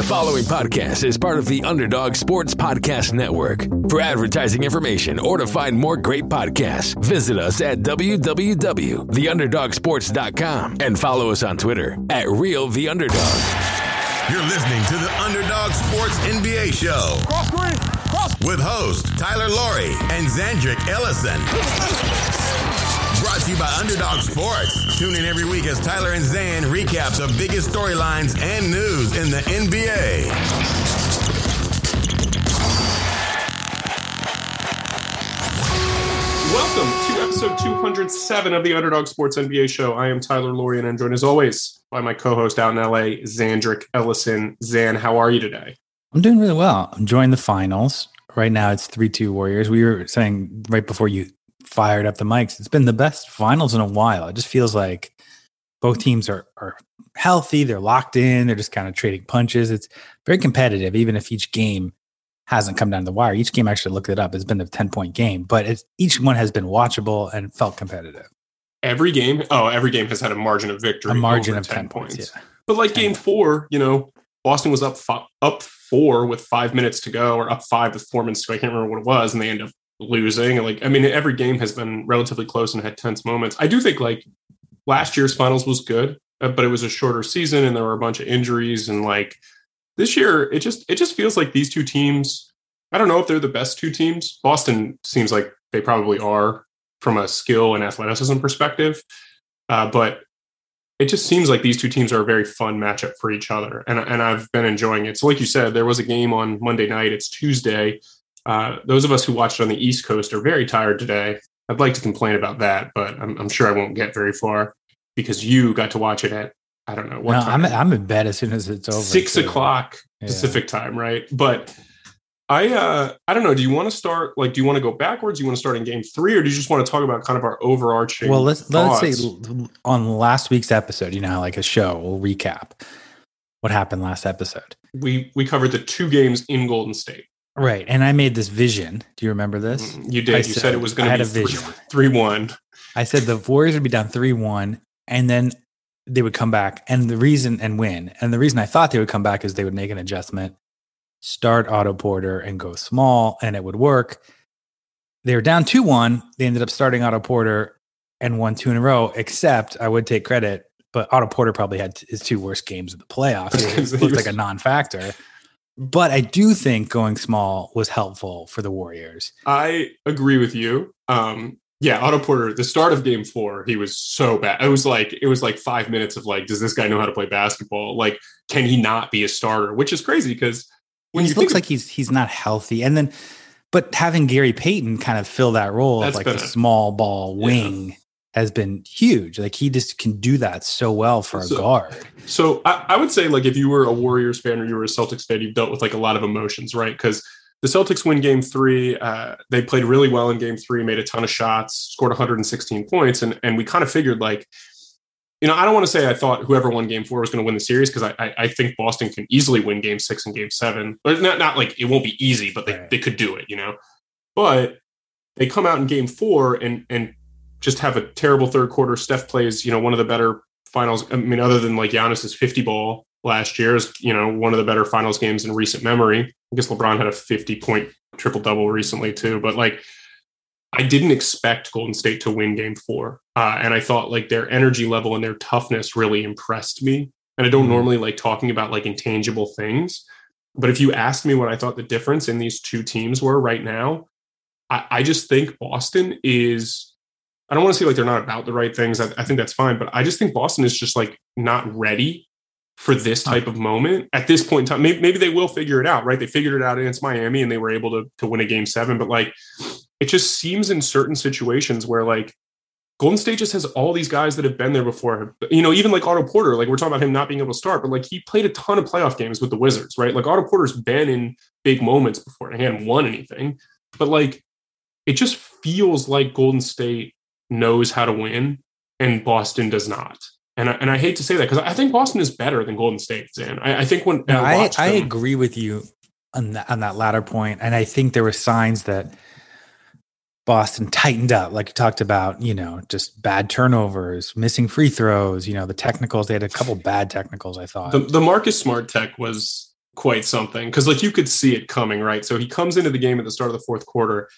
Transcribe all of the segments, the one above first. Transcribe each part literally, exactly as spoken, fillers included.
The following podcast is part of the Underdog Sports Podcast Network. For advertising information or to find more great podcasts, visit us at w w w dot the underdog sports dot com and follow us on Twitter at Real The Underdog. You're listening to the Underdog Sports N B A show cross green, cross. with hosts Tyler Lorry and Zandrick Ellison. Brought to you by Underdog Sports. Tune in every week as Tyler and Zan recap the biggest storylines and news in the N B A. Welcome to episode two hundred seven of the Underdog Sports N B A show. I am Tyler Lorry, and I'm joined as always by my co-host out in L A, Zandrick Ellison. Zan, how are you today? I'm doing really well. I'm enjoying the finals. Right now it's three two Warriors. We were saying right before you fired up the mics, it's been the best finals in a while. It just feels like both teams are are healthy. They're locked in. They're just kind of trading punches. It's very competitive, even if each game hasn't come down to the wire. Each game, actually looked it up, it's been a ten-point game, but it's, each one has been watchable and felt competitive. Every game? Oh, every game has had a margin of victory. A margin of ten points. Yeah. But like game four, you know, Boston was up f- up four with five minutes to go, or up five with four minutes to go. I can't remember what it was, and they end up losing. And like, I mean, every game has been relatively close and had tense moments. I do think like last year's finals was good, but it was a shorter season and there were a bunch of injuries. And like this year, it just, it just feels like these two teams, I don't know if they're the best two teams. Boston seems like they probably are from a skill and athleticism perspective. Uh, but it just seems like these two teams are a very fun matchup for each other. And, and I've been enjoying it. So like you said, there was a game on Monday night. It's Tuesday. Uh, those of us who watched on the East Coast are very tired today. I'd like to complain about that, but I'm, I'm sure I won't get very far because you got to watch it at, I don't know. What no, time? I'm, I'm in bed as soon as it's over. Six so. o'clock yeah. Pacific time, right? But I, uh, I don't know. Do you want to start, like, do you want to go backwards? Do you want to start in game three, or do you just want to talk about kind of our overarching Well, let's, thoughts? let's say on last week's episode, you know, like a show, we'll recap what happened last episode. We, we covered the two games in Golden State. Right. And I made this vision. Do you remember this? You did. I you said, said it was going to be three one. I said the Warriors would be down three one, and then they would come back and the reason and win. And the reason I thought they would come back is they would make an adjustment, start Otto Porter and go small, and it would work. They were down two one. They ended up starting Otto Porter and won two in a row, except I would take credit, but Otto Porter probably had his two worst games of the playoffs. It looked like a non-factor. But I do think going small was helpful for the Warriors. I agree with you. Um, yeah, Otto Porter, the start of game four, he was so bad. It was like it was like five minutes of like, does this guy know how to play basketball? Like, can he not be a starter? Which is crazy because when he you looks think like of, he's he's not healthy. And then, but having Gary Payton kind of fill that role of like the a, small ball wing. Yeah. Has been huge. Like he just can do that so well for a so, guard. So I, I would say like, if you were a Warriors fan or you were a Celtics fan, you've dealt with like a lot of emotions, right? Because the Celtics win game three. Uh, they played really well in game three, made a ton of shots, scored one hundred sixteen points. And, and we kind of figured like, you know, I don't want to say I thought whoever won game four was going to win the series, because I, I I think Boston can easily win game six and game seven. But not, not like it won't be easy, but they, right. they could do it, you know. But they come out in game four and and just have a terrible third quarter. Steph plays, you know, one of the better finals. I mean, other than like Giannis's fifty ball last year, is, you know, one of the better finals games in recent memory. I guess LeBron had a fifty point triple double recently too, but like I didn't expect Golden State to win game four. Uh, and I thought like their energy level and their toughness really impressed me. And I don't mm-hmm. normally like talking about like intangible things, but if you asked me what I thought the difference in these two teams were right now, I, I just think Boston is, I don't want to say like they're not about the right things. I, I think that's fine. But I just think Boston is just like not ready for this type of moment at this point in time. Maybe, maybe they will figure it out, right? They figured it out against Miami and they were able to, to win a game seven. But like it just seems in certain situations where like Golden State just has all these guys that have been there before. You know, even like Otto Porter, like we're talking about him not being able to start, but like he played a ton of playoff games with the Wizards, right? Like Otto Porter's been in big moments before and he hadn't won anything. But like it just feels like Golden State knows how to win and Boston does not. And I, and I hate to say that because I think Boston is better than Golden State. Zan. I, I think when no, I, I, them, I agree with you on that, on that latter point. And I think there were signs that Boston tightened up, like you talked about, you know, just bad turnovers, missing free throws, you know, the technicals, they had a couple bad technicals. I thought the, the Marcus Smart tech was quite something, because like you could see it coming, right? So he comes into the game at the start of the fourth quarter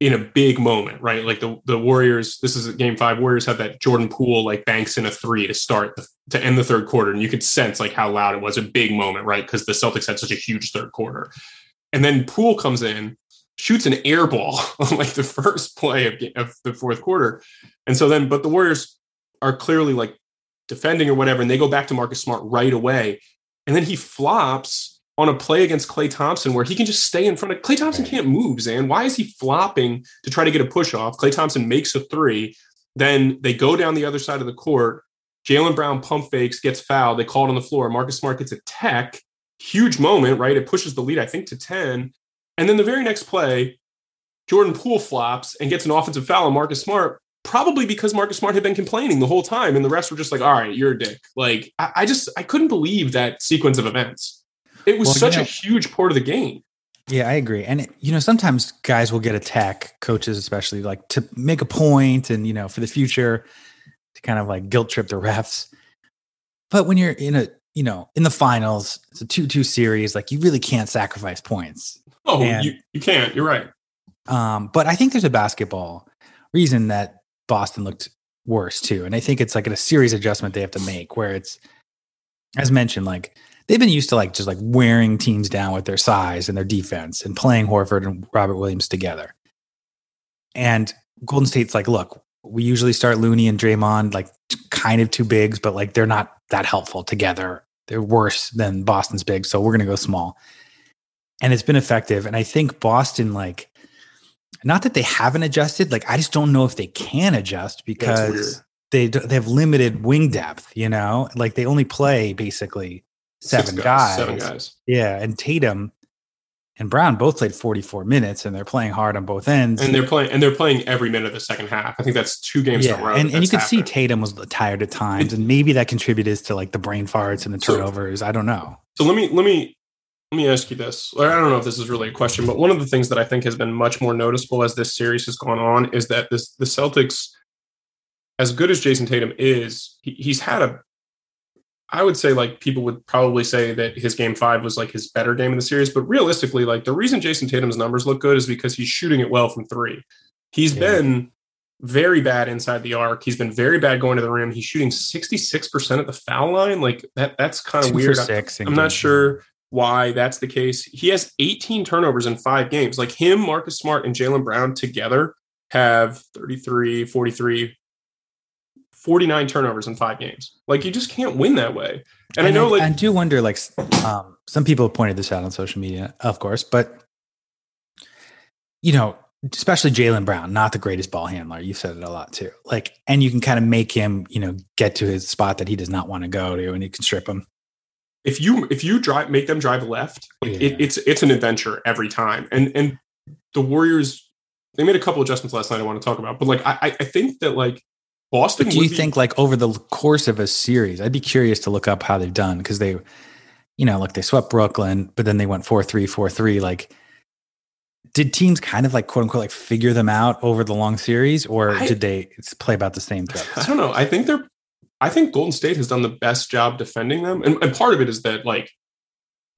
in a big moment, right? Like the, the Warriors, this is game five, Warriors have that Jordan Poole like banks in a three to start, the, to end the third quarter. And you could sense like how loud it was, a big moment, right? Because the Celtics had such a huge third quarter. And then Poole comes in, shoots an air ball on like the first play of, of the fourth quarter. And so then, but the Warriors are clearly like defending or whatever, and they go back to Marcus Smart right away. And then he flops on a play against Klay Thompson where he can just stay in front of Klay Thompson can't move, Zan. Why is he flopping to try to get a push off? Klay Thompson makes a three. Then they go down the other side of the court. Jaylen Brown pump fakes, gets fouled. They call it on the floor. Marcus Smart gets a tech. Huge moment, right? It pushes the lead, I think, to ten. And then the very next play, Jordan Poole flops and gets an offensive foul on Marcus Smart, probably because Marcus Smart had been complaining the whole time and the refs were just like, all right, you're a dick. Like, I, I just, I couldn't believe that sequence of events. It was well, such you know, a huge part of the game. Yeah, I agree. And, it, you know, sometimes guys will get attack, coaches especially, like to make a point and, you know, for the future to kind of like guilt trip the refs. But when you're in a, you know, in the finals, it's a two two series, like you really can't sacrifice points. Oh, and, you, you can't. You're right. Um, but I think there's a basketball reason that Boston looked worse too. And I think it's like a series adjustment they have to make where it's, as mentioned, like they've been used to like just like wearing teams down with their size and their defense and playing Horford and Robert Williams together. And Golden State's like, look, we usually start Looney and Draymond like kind of two bigs, but like they're not that helpful together. They're worse than Boston's big. So we're going to go small. And it's been effective. And I think Boston, like, not that they haven't adjusted, like, I just don't know if they can adjust because they they have limited wing depth, you know? Like, they only play basically seven guys, guys. Seven guys. Yeah, and Tatum and Brown both played forty-four minutes, and they're playing hard on both ends. And they're playing and they're playing every minute of the second half. I think that's two games yeah. in a row. And, and you could happened. see Tatum was tired at times, and maybe that contributed to, like, the brain farts and the turnovers. So, I don't know. So let me let me... Let me ask you this. I don't know if this is really a question, but one of the things that I think has been much more noticeable as this series has gone on is that this, the Celtics, as good as Jason Tatum is, he, he's had a, I would say like people would probably say that his game five was like his better game in the series. But realistically, like the reason Jason Tatum's numbers look good is because he's shooting it well from three. He's yeah. been very bad inside the arc. He's been very bad going to the rim. He's shooting sixty-six percent at the foul line. Like that, that's kind of weird. I, I'm not sure why that's the case. He has eighteen turnovers in five games. Like him, Marcus Smart, and Jaylen Brown together have thirty-three, forty-three, forty-nine turnovers in five games. Like you just can't win that way. And, and I know I, like I do wonder, like um, some people have pointed this out on social media, of course, but you know, especially Jaylen Brown, not the greatest ball handler. You've said it a lot too. Like, and you can kind of make him, you know, get to his spot that he does not want to go to and you can strip him. If you if you drive make them drive left, yeah. it, it's it's an adventure every time. And and the Warriors, they made a couple adjustments last night I want to talk about. But like I I think that like Boston. But do you be- think like over the course of a series? I'd be curious to look up how they've done because they, you know, like they swept Brooklyn, but then they went four three, four three. Like, did teams kind of like quote unquote like figure them out over the long series, or I, did they play about the same threat? I don't know. I think they're. I think Golden State has done the best job defending them. And, and part of it is that, like,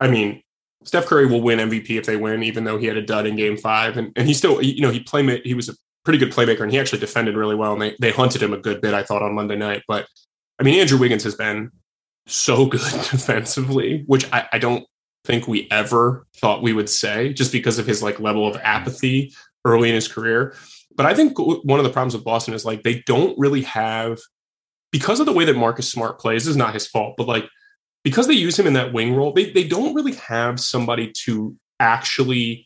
I mean, Steph Curry will win M V P if they win, even though he had a dud in game five. And, and he still, you know, he played, he was a pretty good playmaker and he actually defended really well. And they, they hunted him a good bit, I thought, on Monday night. But I mean, Andrew Wiggins has been so good defensively, which I, I don't think we ever thought we would say just because of his like level of apathy early in his career. But I think one of the problems with Boston is like, they don't really have, because of the way that Marcus Smart plays, is not his fault, but like because they use him in that wing role, they, they don't really have somebody to actually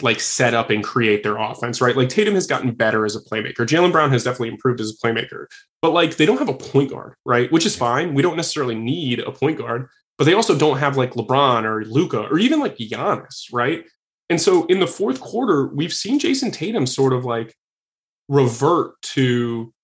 like set up and create their offense, right? Like Tatum has gotten better as a playmaker. Jaylen Brown has definitely improved as a playmaker, but like they don't have a point guard, right? Which is fine. We don't necessarily need a point guard, but they also don't have like LeBron or Luka or even like Giannis, right? And so in the fourth quarter, we've seen Jason Tatum sort of like revert to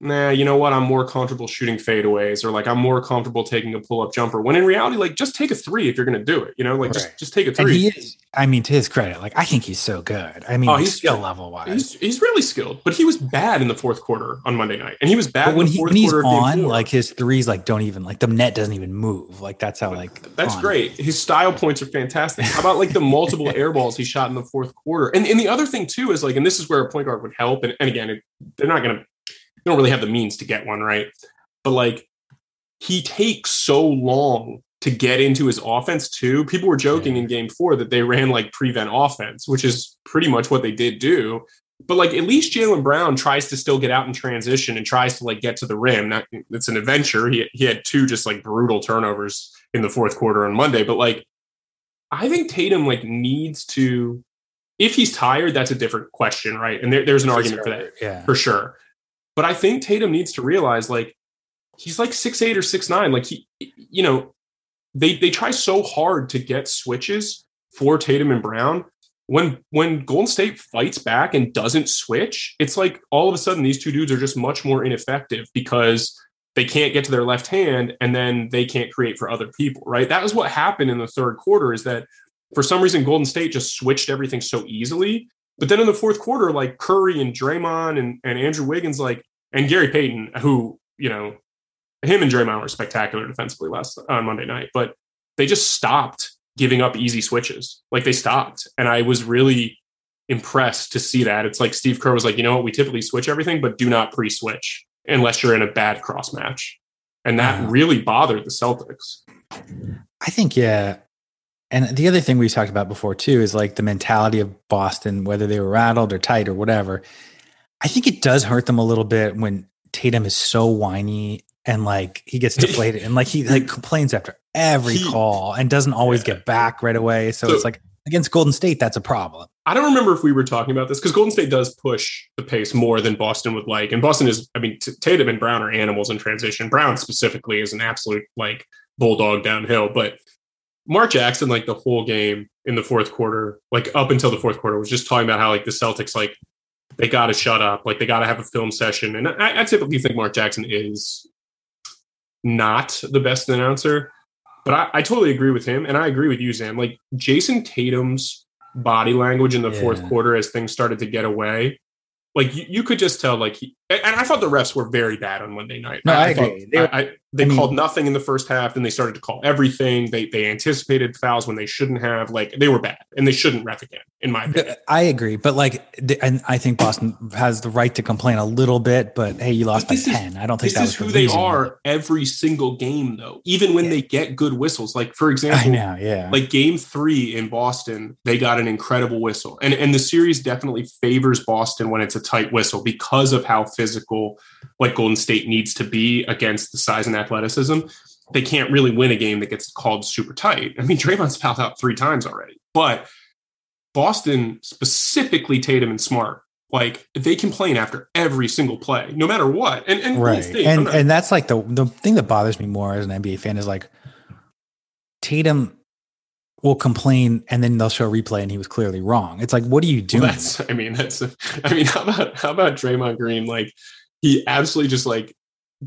nah, you know what? I'm more comfortable shooting fadeaways, or like I'm more comfortable taking a pull-up jumper. When in reality, like just take a three if you're going to do it. You know, like right. just just take a three. And he is, I mean, to his credit, like I think he's so good. I mean, oh, he's skill level wise, he's, he's really skilled. But he was bad in the fourth quarter on Monday night, and he was bad but when, in the he, fourth when he's quarter on. Like his threes, like don't even like the net doesn't even move. Like that's how like that's on. Great. His style points are fantastic. How about like the multiple air balls he shot in the fourth quarter? And and the other thing too is like, and this is where a point guard would help. And, and again, they're not going to. Don't really have the means to get one, right? But like he takes so long to get into his offense too. People were joking yeah. in game four that they ran like prevent offense, which is pretty much what they did do. But like at least Jaylen Brown tries to still get out in transition and tries to like get to the rim. Not, it's an adventure. He he had two just like brutal turnovers in the fourth quarter on Monday. But like I think Tatum like needs to, if he's tired, that's a different question, right? And there, there's an for argument sure. for that yeah. for sure. But I think Tatum needs to realize, like, he's like six eight or six nine. Like, he, you know, they they try so hard to get switches for Tatum and Brown. When when Golden State fights back and doesn't switch, it's like all of a sudden these two dudes are just much more ineffective because they can't get to their left hand and then they can't create for other people, right? That was what happened in the third quarter, is that for some reason Golden State just switched everything so easily. But then in the fourth quarter, like Curry and Draymond and, and Andrew Wiggins, like, and Gary Payton, who, you know, him and Draymond were spectacular defensively last on Monday night, but they just stopped giving up easy switches. Like they stopped. And I was really impressed to see that. It's like Steve Kerr was like, you know what, we typically switch everything, but do not pre-switch unless you're in a bad cross match. And that yeah. really bothered the Celtics. I think, yeah. And the other thing we talked about before too is like the mentality of Boston, whether they were rattled or tight or whatever. I think it does hurt them a little bit when Tatum is so whiny and like he gets deflated and like he like complains after every call and doesn't always get back right away. So, so it's like against Golden State, that's a problem. I don't remember if we were talking about this because Golden State does push the pace more than Boston would like. And Boston is, I mean, Tatum and Brown are animals in transition. Brown specifically is an absolute like bulldog downhill, but Mark Jackson, like the whole game in the fourth quarter, like up until the fourth quarter, was just talking about how like the Celtics, like they got to shut up, like they got to have a film session. And I, I typically think Mark Jackson is not the best announcer, but I, I totally agree with him. And I agree with you, Sam. Like Jason Tatum's body language in the yeah. fourth quarter as things started to get away. Like you, you could just tell, like, he, and I thought the refs were very bad on Monday night. No, I, I agree. Thought, they, were, I, they I mean, called nothing in the first half. Then they started to call everything. They they anticipated fouls when they shouldn't have. Like they were bad, and they shouldn't ref again. In my opinion, I agree. But like, and I think Boston has the right to complain a little bit. But hey, you lost by ten. Is, I don't think this that is who they are every single game, though. Even when yeah. they get good whistles, like for example, I know, yeah, like game three in Boston, they got an incredible whistle, and and the series definitely favors Boston when it's a tight whistle because of how physical like Golden State needs to be against the size and athleticism. They can't really win a game that gets called super tight. I mean, Draymond's fouled out three times already, but Boston, specifically Tatum and Smart, like they complain after every single play, no matter what. And and right. State, and, not- and that's like the, the thing that bothers me more as an N B A fan is like Tatum will complain and then they'll show a replay and he was clearly wrong. It's like, what are you doing? Well, that's, I mean, that's, I mean, how about, how about Draymond Green? Like he absolutely just like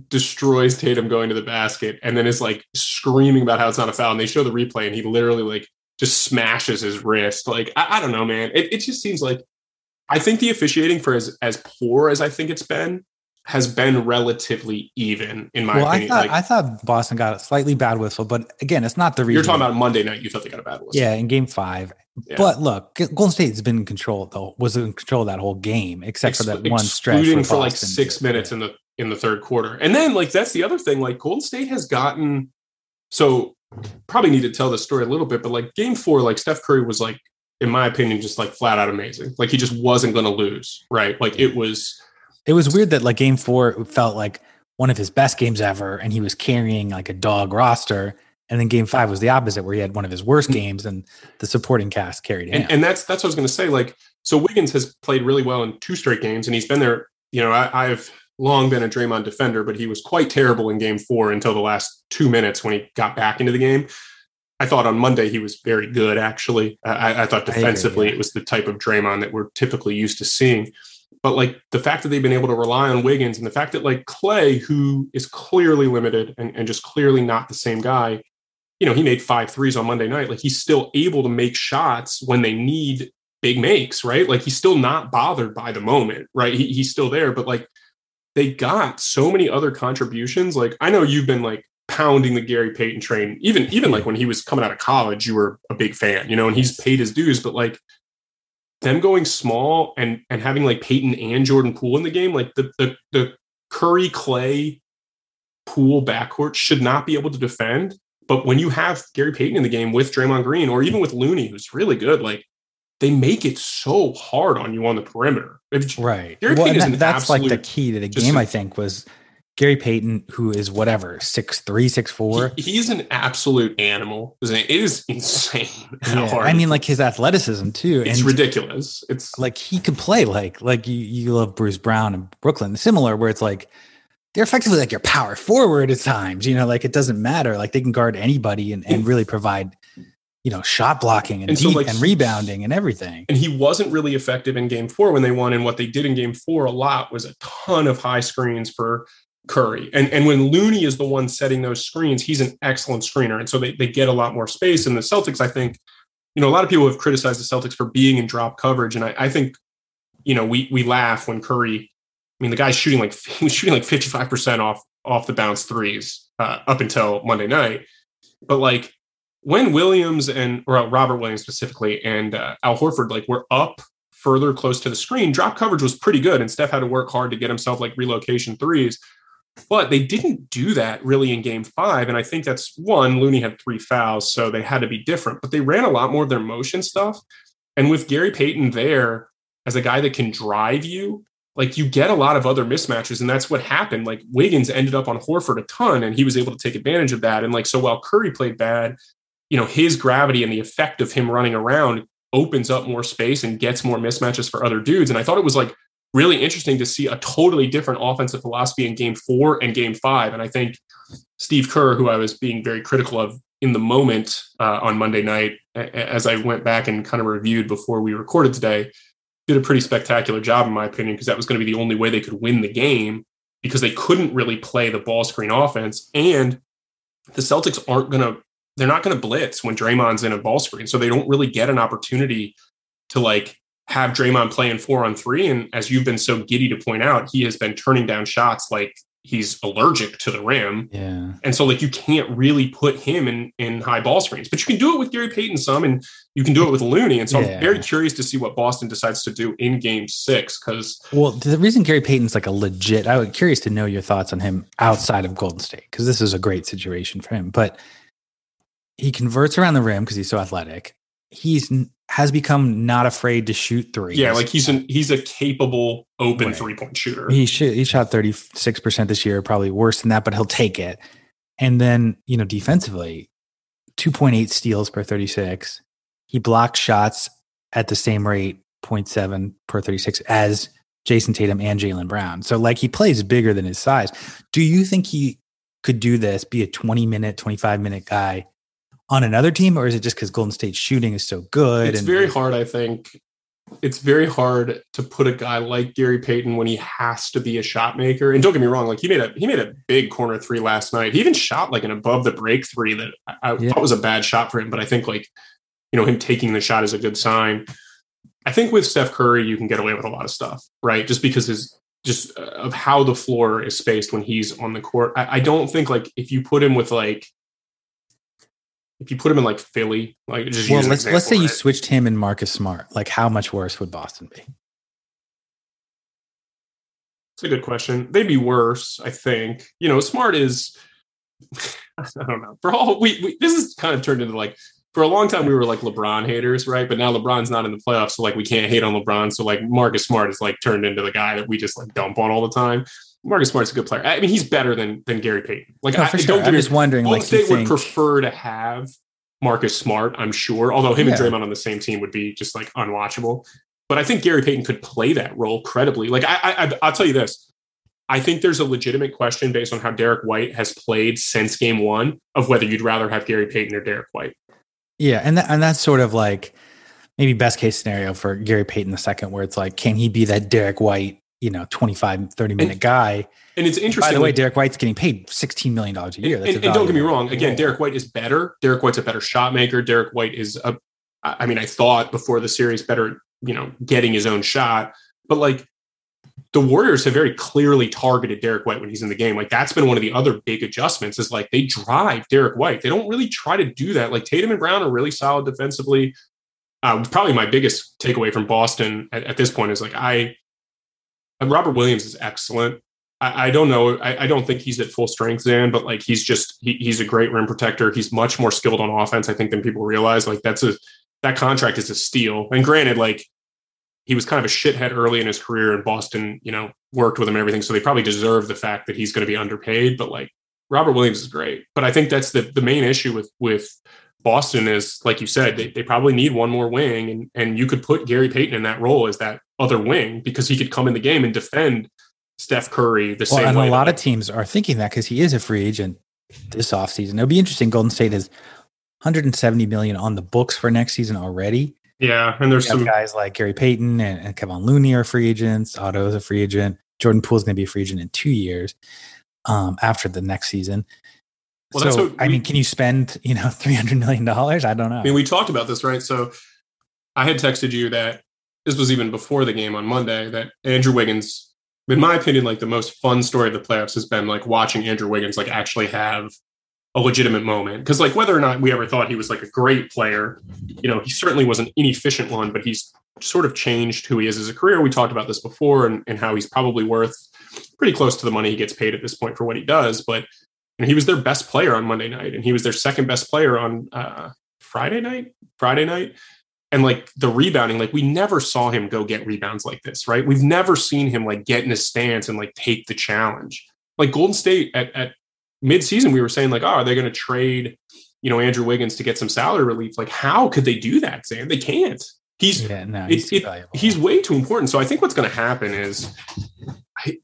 destroys Tatum going to the basket and then is like screaming about how it's not a foul. And they show the replay and he literally like just smashes his wrist. Like, I, I don't know, man. It, it just seems like, I think the officiating for as, as poor as I think it's been has been relatively even in my well, opinion. I thought, like, I thought Boston got a slightly bad whistle, but again, it's not the reason. You're talking about Monday night. You thought they got a bad whistle. Yeah, in game five. Yeah. But look, Golden State has been in control, though, was in control of that whole game, except Ex- for that one stretch. Excluding for, for like six minutes in the in the third quarter. And then, like, that's the other thing. Like, Golden State has gotten, so probably need to tell the story a little bit, but like game four, like Steph Curry was like, in my opinion, just like flat out amazing. Like he just wasn't going to lose, right? Like it was... It was weird that like game four felt like one of his best games ever. And he was carrying like a dog roster. And then game five was the opposite where he had one of his worst games and the supporting cast carried him. And, and that's, that's what I was going to say. Like, so Wiggins has played really well in two straight games and he's been there. You know, I, I've long been a Draymond defender, but he was quite terrible in game four until the last two minutes when he got back into the game. I thought on Monday he was very good. Actually, I, I thought defensively I agree, yeah. it was the type of Draymond that we're typically used to seeing. But like the fact that they've been able to rely on Wiggins and the fact that like Klay, who is clearly limited and, and just clearly not the same guy, you know, he made five threes on Monday night. Like he's still able to make shots when they need big makes, right? Like he's still not bothered by the moment, right? He, he's still there, but like they got so many other contributions. Like I know you've been like pounding the Gary Payton train, even, even like when he was coming out of college, you were a big fan, you know, and he's paid his dues, but like, them going small and and having like Peyton and Jordan Poole in the game, like the the, the Curry, Klay, Poole backcourt should not be able to defend. But when you have Gary Payton in the game with Draymond Green or even with Looney, who's really good, like they make it so hard on you on the perimeter. Right. Gary well, Payton that, is that's like the key to the game, a, I think, was Gary Payton, who is whatever, six three, six four. He, he's an absolute animal. It is insane. How yeah, hard. I mean, like his athleticism too. It's and ridiculous. It's like he could play like like you, you love Bruce Brown and Brooklyn, similar, where it's like they're effectively like your power forward at times, you know, like it doesn't matter. Like they can guard anybody and, and really provide, you know, shot blocking and, and, so like, and rebounding and everything. And he wasn't really effective in game four when they won. And what they did in game four a lot was a ton of high screens for Curry. And and when Looney is the one setting those screens, he's an excellent screener. And so they, they get a lot more space. And the Celtics, I think, you know, a lot of people have criticized the Celtics for being in drop coverage. And I, I think, you know, we we laugh when Curry, I mean, the guy's shooting like he was shooting like fifty-five percent off off the bounce threes uh, up until Monday night. But like when Williams and or Robert Williams specifically and uh, Al Horford, like were up further close to the screen, drop coverage was pretty good. And Steph had to work hard to get himself like relocation threes. But they didn't do that really in game five. And I think that's one, Looney had three fouls, so they had to be different. But they ran a lot more of their motion stuff. And with Gary Payton there as a guy that can drive you, like you get a lot of other mismatches. And that's what happened. Like Wiggins ended up on Horford a ton, and he was able to take advantage of that. And like, so while Curry played bad, you know, his gravity and the effect of him running around opens up more space and gets more mismatches for other dudes. And I thought it was like, really interesting to see a totally different offensive philosophy in game four and game five. And I think Steve Kerr, who I was being very critical of in the moment uh, on Monday night, as I went back and kind of reviewed before we recorded today, did a pretty spectacular job, in my opinion, because that was going to be the only way they could win the game because they couldn't really play the ball screen offense. And the Celtics aren't going to, they're not going to blitz when Draymond's in a ball screen. So they don't really get an opportunity to like, have Draymond playing four on three. And as you've been so giddy to point out, he has been turning down shots like he's allergic to the rim. Yeah. And so like, you can't really put him in, in high ball screens, but you can do it with Gary Payton some, and you can do it with Looney. And so yeah. I'm very curious to see what Boston decides to do in game six. Cause well, the reason Gary Payton's like a legit, I was curious to know your thoughts on him outside of Golden State. Cause this is a great situation for him, but he converts around the rim cause he's so athletic. He's has become not afraid to shoot threes. Yeah, like he's an he's a capable open right. three point shooter. He should, he shot thirty-six percent this year, probably worse than that, but he'll take it. And then, you know, defensively, two point eight steals per thirty-six. He blocks shots at the same rate, zero point seven per thirty-six, as Jason Tatum and Jaylen Brown. So like he plays bigger than his size. Do you think he could do this, be a twenty minute, twenty-five minute guy on another team, or is it just because Golden State's shooting is so good? It's and- very hard, I think. It's very hard to put a guy like Gary Payton when he has to be a shot maker. And don't get me wrong, like he made a he made a big corner three last night. He even shot like an above the break three that I yeah. thought was a bad shot for him. But I think like, you know, him taking the shot is a good sign. I think with Steph Curry, you can get away with a lot of stuff, right? Just because his just of how the floor is spaced when he's on the court. I, I don't think like if you put him with like. If you put him in like Philly, like just well, use let's, example, let's say right? you switched him and Marcus Smart, like how much worse would Boston be? It's a good question. They'd be worse, I think. You know, Smart is, I don't know. For all we, we this is kind of turned into like for a long time we were like LeBron haters, right? But now LeBron's not in the playoffs, so like we can't hate on LeBron. So like Marcus Smart is like turned into the guy that we just like dump on all the time. Marcus Smart's a good player. I mean, he's better than than Gary Payton. Like, no, I sure. don't. I'm just wondering. Golden like, State think... would prefer to have Marcus Smart, I'm sure. Although him yeah. and Draymond on the same team would be just like unwatchable. But I think Gary Payton could play that role credibly. Like, I, I, I'll tell you this: I think there's a legitimate question based on how Derek White has played since Game One of whether you'd rather have Gary Payton or Derek White. Yeah, and th- and that's sort of like. maybe best case scenario for Gary Payton the second, where it's like, can he be that Derek White, you know, twenty-five, thirty minute and, guy? And it's interesting. By the way, Derek White's getting paid sixteen million dollars a year. And, That's and, and don't get me wrong. Again, Derek White is better. Derek White's a better shot maker. Derek White is a, I mean, I thought before the series better, you know, getting his own shot, but like, the Warriors have very clearly targeted Derek White when he's in the game. Like that's been one of the other big adjustments is like they drive Derek White. They don't really try to do that. Like Tatum and Brown are really solid defensively. Uh, probably my biggest takeaway from Boston at, at this point is like, I, Robert Williams is excellent. I, I don't know. I, I don't think he's at full strength, Zan, but like, he's just, he, he's a great rim protector. He's much more skilled on offense, I think, than people realize. Like that's a, that contract is a steal. And granted, like, he was kind of a shithead early in his career and Boston, you know, worked with him and everything. So they probably deserve the fact that he's going to be underpaid, but like Robert Williams is great. But I think that's the the main issue with, with Boston is, like you said, they, they probably need one more wing, and, and you could put Gary Payton in that role as that other wing because he could come in the game and defend Steph Curry the well, same and way. And a lot of teams are thinking that because he is a free agent this offseason. It'll be interesting. Golden State has one hundred seventy million dollars on the books for next season already. Yeah, and there's some guys like Gary Payton and, and Kevon Looney are free agents. Otto is a free agent. Jordan Poole is going to be a free agent in two years um, after the next season. Well, so, that's what we, I mean, can you spend, you know, three hundred million dollars? I don't know. I mean, we talked about this, right? So I had texted you that this was even before the game on Monday that Andrew Wiggins, in my opinion, like the most fun story of the playoffs has been like watching Andrew Wiggins like actually have a legitimate moment. Because like whether or not we ever thought he was like a great player, you know, he certainly was an inefficient one, but he's sort of changed who he is as a career. We talked about this before and, and how he's probably worth pretty close to the money he gets paid at this point for what he does. But you know, he was their best player on Monday night and he was their second best player on uh, Friday night, Friday night. And like the rebounding, like we never saw him go get rebounds like this, right? We've never seen him like get in his stance and like take the challenge. Like Golden State at, at mid-season, we were saying like, oh, are they going to trade, you know, Andrew Wiggins to get some salary relief? Like, how could they do that, Sam? They can't. He's yeah, no, he's, it, it, he's way too important. So I think what's going to happen is, I,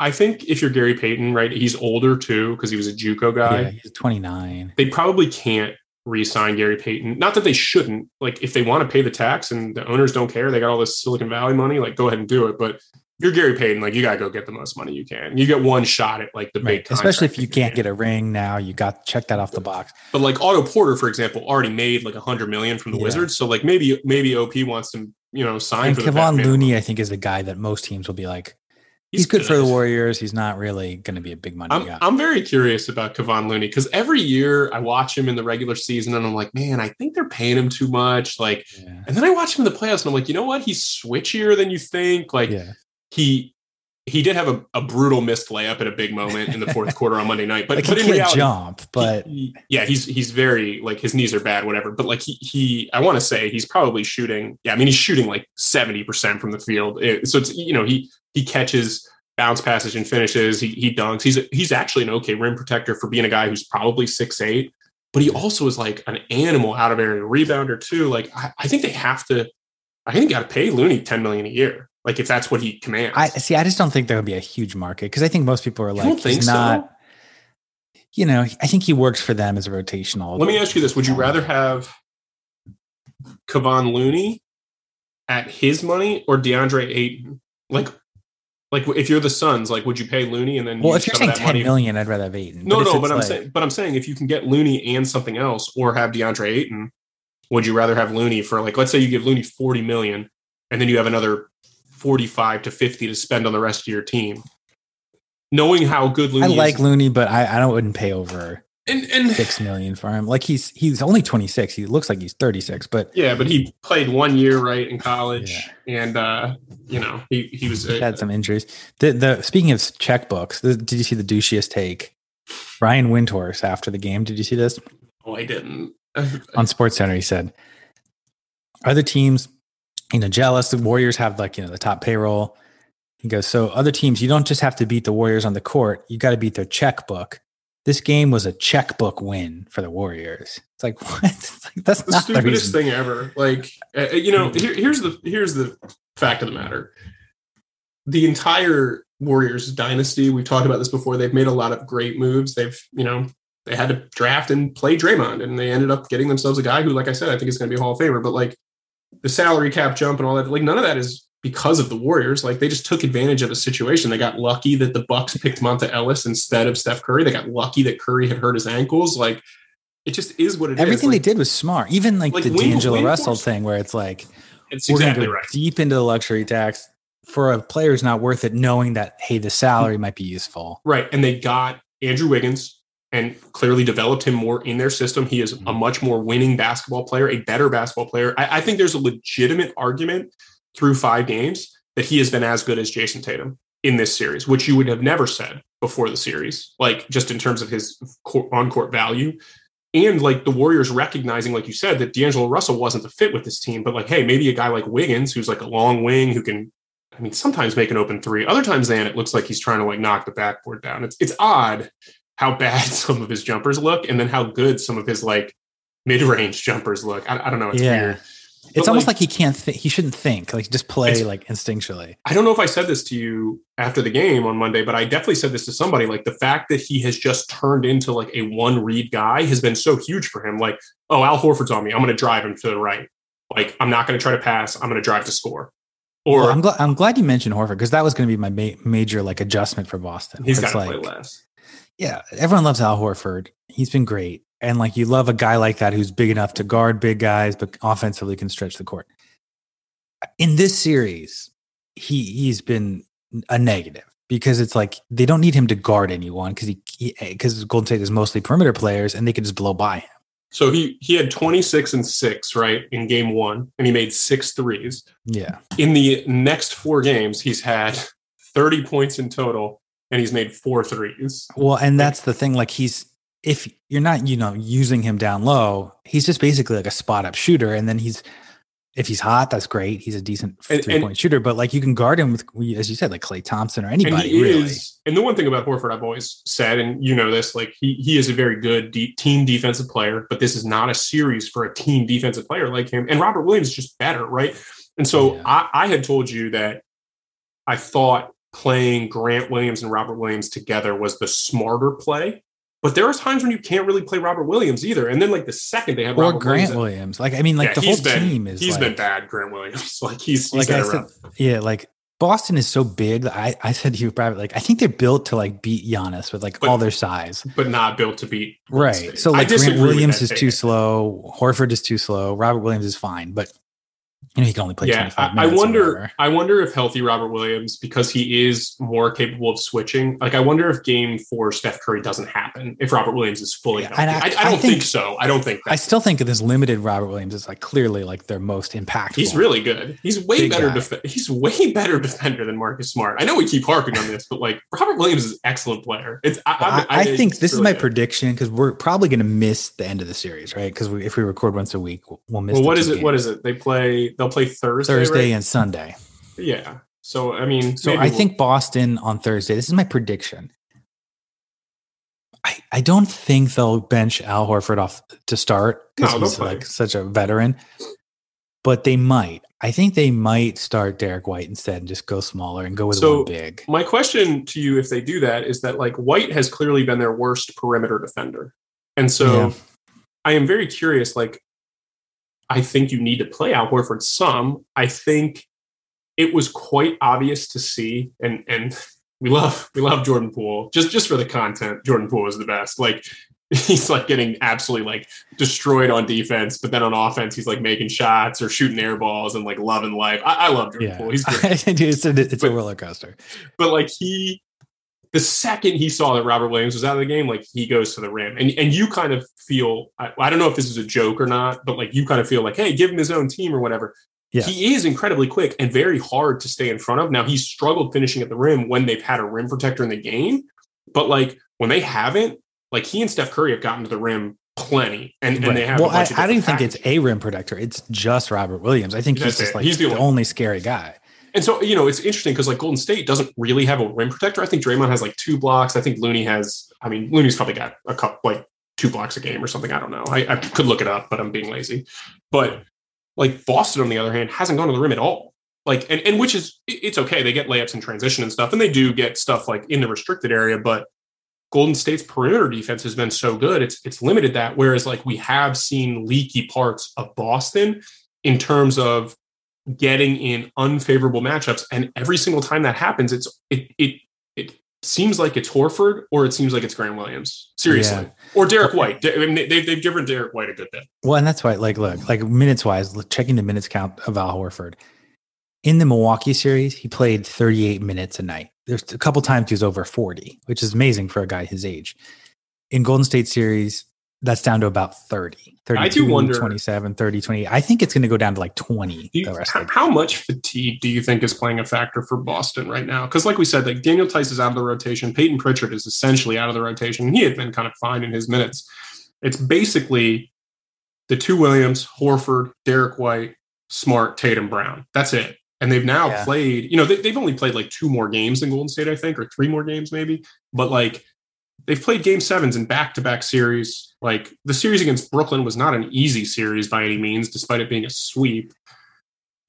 I think if you're Gary Payton, right, he's older too because he was a JUCO guy. Yeah, he's twenty-nine. They probably can't re-sign Gary Payton. Not that they shouldn't. Like, if they want to pay the tax and the owners don't care, they got all this Silicon Valley money. Like, go ahead and do it. But you're Gary Payton, like you got to go get the most money you can. You get one shot at like the right. big, especially if you can't get a ring now. You got to check that off the box. But like Otto Porter, for example, already made like a hundred million from the yeah. Wizards. So like maybe maybe O P wants to, you know, sign and for Kevon the Looney. I think is the guy that most teams will be like, he's, he's good, good for the Warriors. He's not really going to be a big money I'm, guy. I'm very curious about Kevon Looney because every year I watch him in the regular season and I'm like, man, I think they're paying him too much. Like, yeah. and then I watch him in the playoffs and I'm like, you know what? He's switchier than you think. Like. Yeah. He he did have a, a brutal missed layup at a big moment in the fourth quarter on Monday night, but, like but in reality, jump, but he, he, yeah, he's he's very like his knees are bad, whatever. But like he he, I want to say he's probably shooting. Yeah, I mean he's shooting like seventy percent from the field. It, so it's you know he he catches bounce passes and finishes. He he dunks. He's he's actually an okay rim protector for being a guy who's probably six eight, but he also is like an animal out of area rebounder too. Like I, I think they have to. I think got to pay Looney ten million dollars a year. Like if that's what he commands. I see. I just don't think there would be a huge market because I think most people are like, you don't think he's not, so? You know, I think he works for them as a rotational. Let me ask you this. Would you rather have Kevon Looney at his money or DeAndre Ayton? Like, like if you're the Suns, like, would you pay Looney? And then, well, if you're saying ten million, I'd rather have Ayton. No, no, but I'm saying, but I'm saying if you can get Looney and something else or have DeAndre Ayton, would you rather have Looney for like, let's say you give Looney forty million and then you have another forty-five to fifty to spend on the rest of your team, knowing how good Looney I like is. Looney, but I, I don't wouldn't pay over and, and six million for him. Like he's he's only twenty-six. He looks like he's thirty-six, but yeah, but he played one year right in college, yeah. and uh, you know he he was he had uh, some injuries. The the speaking of checkbooks, the, did you see the douchiest take? Brian Windhorst after the game. Did you see this? Oh, I didn't. On SportsCenter, he said, "Other teams." You know, jealous. The Warriors have like, you know, the top payroll. He goes, so other teams, you don't just have to beat the Warriors on the court. You got to beat their checkbook. This game was a checkbook win for the Warriors. It's like, what? It's like, that's the not stupidest the thing ever. Like, uh, you know, here, here's the, here's the fact of the matter. The entire Warriors dynasty, we've talked about this before. They've made a lot of great moves. They've, you know, they had to draft and play Draymond and they ended up getting themselves a guy who, like I said, I think is going to be a Hall of Famer, but like, the salary cap jump and all that, like none of that is because of the Warriors. Like they just took advantage of a situation. They got lucky that the Bucks picked Monta Ellis instead of Steph Curry. They got lucky that Curry had hurt his ankles. Like it just is what it Everything is. Everything like, they did was smart. Even like, like the Wayne, D'Angelo Wayne Russell Wayne thing where it's like, it's we're exactly go right. deep into the luxury tax for a player who's not worth it, knowing that, hey, the salary might be useful. Right. And they got Andrew Wiggins and clearly developed him more in their system. He is a much more winning basketball player, a better basketball player. I, I think there's a legitimate argument through five games that he has been as good as Jason Tatum in this series, which you would have never said before the series, like just in terms of his on-court value. And like the Warriors recognizing, like you said, that D'Angelo Russell wasn't the fit with this team, but like, hey, maybe a guy like Wiggins, who's like a long wing who can, I mean, sometimes make an open three. Other times, then it looks like he's trying to like knock the backboard down. It's it's odd how bad some of his jumpers look and then how good some of his like mid-range jumpers look. I, I don't know. It's yeah. weird. But it's almost like, like he can't think. He shouldn't think. Like just play like instinctually. I don't know if I said this to you after the game on Monday, but I definitely said this to somebody. Like the fact that he has just turned into like a one read guy has been so huge for him. Like, oh, Al Horford's on me. I'm going to drive him to the right. Like I'm not going to try to pass. I'm going to drive to score. Or well, I'm, gl- I'm glad you mentioned Horford because that was going to be my ma- major like adjustment for Boston. He's got to like, play less. Yeah, everyone loves Al Horford. He's been great. And like you love a guy like that who's big enough to guard big guys, but offensively can stretch the court. In this series, he, he's been a negative because it's like they don't need him to guard anyone because he because Golden State is mostly perimeter players and they can just blow by him. So he he had twenty-six and six, right, in game one, and he made six threes. Yeah. In the next four games, he's had thirty points in total, and he's made four threes. Well, and that's the thing. Like he's if you're not, you know, using him down low, he's just basically like a spot up shooter. And then he's if he's hot, that's great. He's a decent three and, and, point shooter. But like you can guard him with, as you said, like Klay Thompson or anybody. And he really. is, and the one thing about Horford, I've always said, and you know this, like he he is a very good de- team defensive player. But this is not a series for a team defensive player like him. And Robert Williams is just better, right? And so yeah. I, I had told you that I thought playing Grant Williams and Robert Williams together was the smarter play. But there are times when you can't really play Robert Williams either. And then like the second they have or Robert Grant Williams, Williams. Like, I mean, like yeah, the whole been, team is he's like, been bad. Grant Williams. Like he's, he's like I said, yeah. Like Boston is so big. I, I said to you, private, like, I think they're built to like beat Giannis with like but, all their size, but not built to beat. Right. State. So like Grant Williams is too slow. Horford is too slow. Robert Williams is fine, but you know, he can only play yeah, I, I wonder, I wonder if healthy Robert Williams, because he is more capable of switching. Like, I wonder if game four Steph Curry doesn't happen if Robert Williams is fully yeah, healthy. I, I, I don't I think, think so. I don't think that. I still think of this limited Robert Williams is like clearly like their most impactful. He's really good. He's way better. Def- he's way better defender than Marcus Smart. I know we keep harping on this, but like Robert Williams is an excellent player. It's. I, I, I, I think it's this really is my good. prediction because we're probably going to miss the end of the series, right? Because if we record once a week, we'll, we'll miss. Well, what is it? Games. What is it? They play. They'll play Thursday, Thursday right? and Sunday. Yeah. So, I mean, so I we'll... think Boston on Thursday, this is my prediction. I, I don't think they'll bench Al Horford off to start because no, he's like such a veteran, but they might, I think they might start Derek White instead and just go smaller and go with so one big. My question to you, if they do that, is that like White has clearly been their worst perimeter defender. And so yeah. I am very curious, like, I think you need to play Al Horford some. I think it was quite obvious to see, and and we love we love Jordan Poole. Just just for the content, Jordan Poole is the best. Like he's like getting absolutely like destroyed on defense, but then on offense, he's like making shots or shooting air balls and like loving life. I, I love Jordan yeah. Poole. He's great. it's a, it's but, a roller coaster. But like he the second he saw that Robert Williams was out of the game, like he goes to the rim and, and you kind of feel, I, I don't know if this is a joke or not, but like you kind of feel like, hey, give him his own team or whatever. Yeah. He is incredibly quick and very hard to stay in front of. Now he's struggled finishing at the rim when they've had a rim protector in the game, but like when they haven't, like he and Steph Curry have gotten to the rim plenty and, and right. they have. Well, I, I don't think it's a rim protector. It's just Robert Williams. I think That's he's just it. like he's the, the only scary guy. And so, you know, it's interesting because like Golden State doesn't really have a rim protector. I think Draymond has like two blocks. I think Looney has, I mean, Looney's probably got a couple, like two blocks a game or something. I don't know. I, I could look it up, but I'm being lazy. But like Boston, on the other hand, hasn't gone to the rim at all. Like, and, and which is, it's okay. They get layups in transition and stuff. And they do get stuff like in the restricted area, but Golden State's perimeter defense has been so good. It's, it's limited that. Whereas like we have seen leaky parts of Boston. in terms of getting in unfavorable matchups. And every single time that happens, it's it it it seems like it's Horford or it seems like it's Grant Williams. Seriously. Yeah. Or Derek White. I mean, they've, they've given Derek White a good bit. Well, and that's why, like, look, like minutes-wise, checking the minutes count of Al Horford. In the Milwaukee series, he played thirty-eight minutes a night. There's a couple times he was over forty, which is amazing for a guy his age. In Golden State series, that's down to about thirty, thirty-two, I do wonder, twenty-seven, thirty, twenty-eight. I think it's going to go down to like twenty. You, the rest how, of the how much fatigue do you think is playing a factor for Boston right now? Because like we said, like Daniel Tice is out of the rotation. Peyton Pritchard is essentially out of the rotation. He had been kind of fine in his minutes. It's basically the two Williams, Horford, Derek White, Smart, Tatum, Brown. That's it. And they've now yeah. played, you know, they, they've only played like two more games than Golden State, I think, or three more games maybe. But like, they've played game sevens in back-to-back series. Like the series against Brooklyn was not an easy series by any means, despite it being a sweep.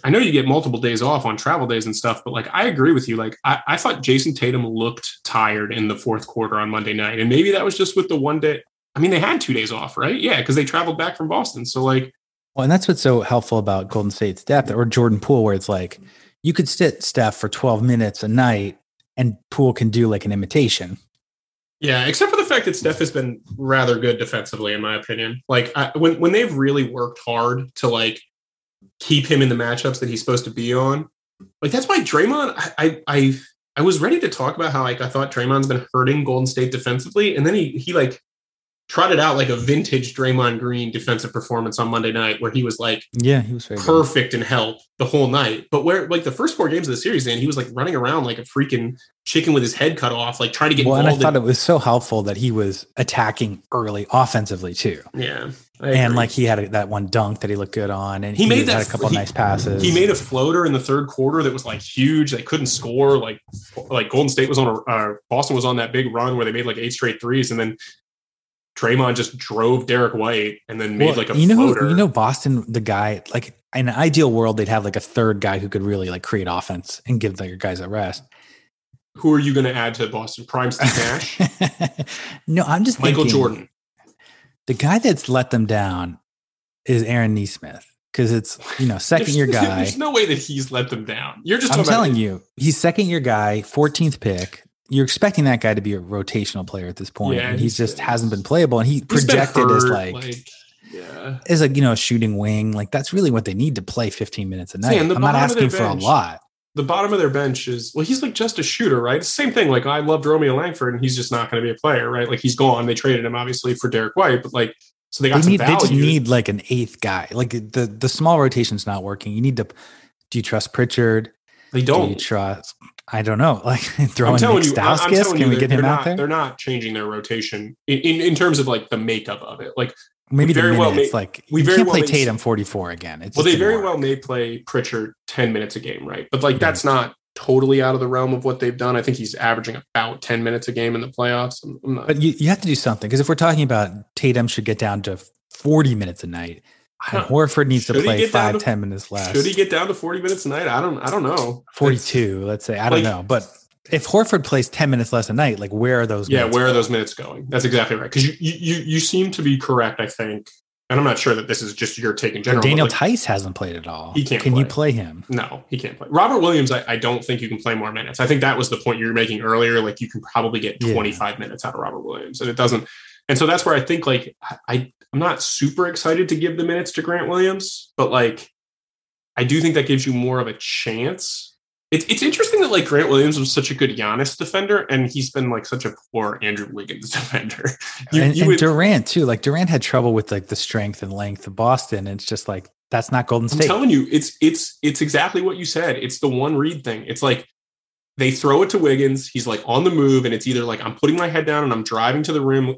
I know you get multiple days off on travel days and stuff, but like, I agree with you. Like I, I thought Jason Tatum looked tired in the fourth quarter on Monday night. And maybe that was just with the one day. I mean, they had two days off, right? Yeah. Cause they traveled back from Boston. So like, well, and that's, what's so helpful about Golden State's depth or Jordan Poole, where it's like, you could sit Steph for twelve minutes a night and Poole can do like an imitation. Yeah, except for the fact that Steph has been rather good defensively, in my opinion. Like I, when when they've really worked hard to like keep him in the matchups that he's supposed to be on, like that's why Draymond. I I I was ready to talk about how like I thought Draymond's been hurting Golden State defensively, and then he he like trotted out like a vintage Draymond Green defensive performance on Monday night, where he was like, yeah, he was perfect in help the whole night. But where like the first four games of the series, then he was like running around like a freaking chicken with his head cut off, like trying to get well, involved. And I thought in- it was so helpful that he was attacking early offensively too. Yeah. And like he had a, that one dunk that he looked good on, and he, he made that, had a couple he, of nice passes. He made a floater in the third quarter that was like huge. They couldn't score. Like, like Golden State was on a, uh, Boston was on that big run where they made like eight straight threes. And then Draymond just drove Derek White and then made well, like a you know, floater. You know, Boston, the guy, like in an ideal world, they'd have like a third guy who could really like create offense and give like your guys a rest. Who are you going to add to Boston? Prime Steve Nash? No, I'm just Michael thinking, Jordan. The guy that's let them down is Aaron Nesmith, because it's, you know, second year guy. There's no way that he's let them down. You're just I'm telling about- you, he's second year guy, fourteenth pick. You're expecting that guy to be a rotational player at this point, yeah, and he just hasn't been playable. And he projected hurt, as like, like yeah. as like, you know, a shooting wing. Like that's really what they need to play fifteen minutes a night. See, I'm not asking bench, for a lot. The bottom of their bench is, well, he's like just a shooter, right? Same thing. Like I loved Romeo Langford and he's just not going to be a player, right? Like he's gone. They traded him obviously for Derek White, but like, so they got they some need, value. They just need like an eighth guy. Like the, the small rotation's not working. You need to, do you trust Pritchard? They don't. Do you trust... I don't know. Like throwing Stauskas, can we get him out there? They're not changing their rotation in, in, in terms of like the makeup of it. Like maybe very well, it's like we very well play Tatum forty-four again. It's well, they very well may play Pritchard ten minutes a game, right? But like that's not totally out of the realm of what they've done. I think he's averaging about ten minutes a game in the playoffs. I'm, I'm not, but you, you have to do something, because if we're talking about Tatum should get down to forty minutes a night. And Horford needs should to play five, to, ten minutes less. Should he get down to forty minutes a night? I don't I don't know. forty-two, it's, let's say. I don't like, know. But if Horford plays ten minutes less a night, like where are those yeah, minutes? Yeah, where going? Are those minutes going? That's exactly right. Because you, you you seem to be correct, I think. And I'm not sure that this is just your take in general. But Daniel but like, Tice hasn't played at all. He can't Can play. You play him? No, he can't play. Robert Williams, I, I don't think you can play more minutes. I think that was the point you were making earlier. Like you can probably get twenty-five yeah. minutes out of Robert Williams. And it doesn't. And so that's where I think like I, I'm not super excited to give the minutes to Grant Williams, but like I do think that gives you more of a chance. It's it's interesting that like Grant Williams was such a good Giannis defender, and he's been like such a poor Andrew Wiggins defender. You, and you and would, Durant too. Like Durant had trouble with like the strength and length of Boston. And it's just like that's not Golden State. I'm telling you, it's it's it's exactly what you said. It's the one read thing. It's like they throw it to Wiggins. He's like on the move, and it's either like I'm putting my head down and I'm driving to the rim.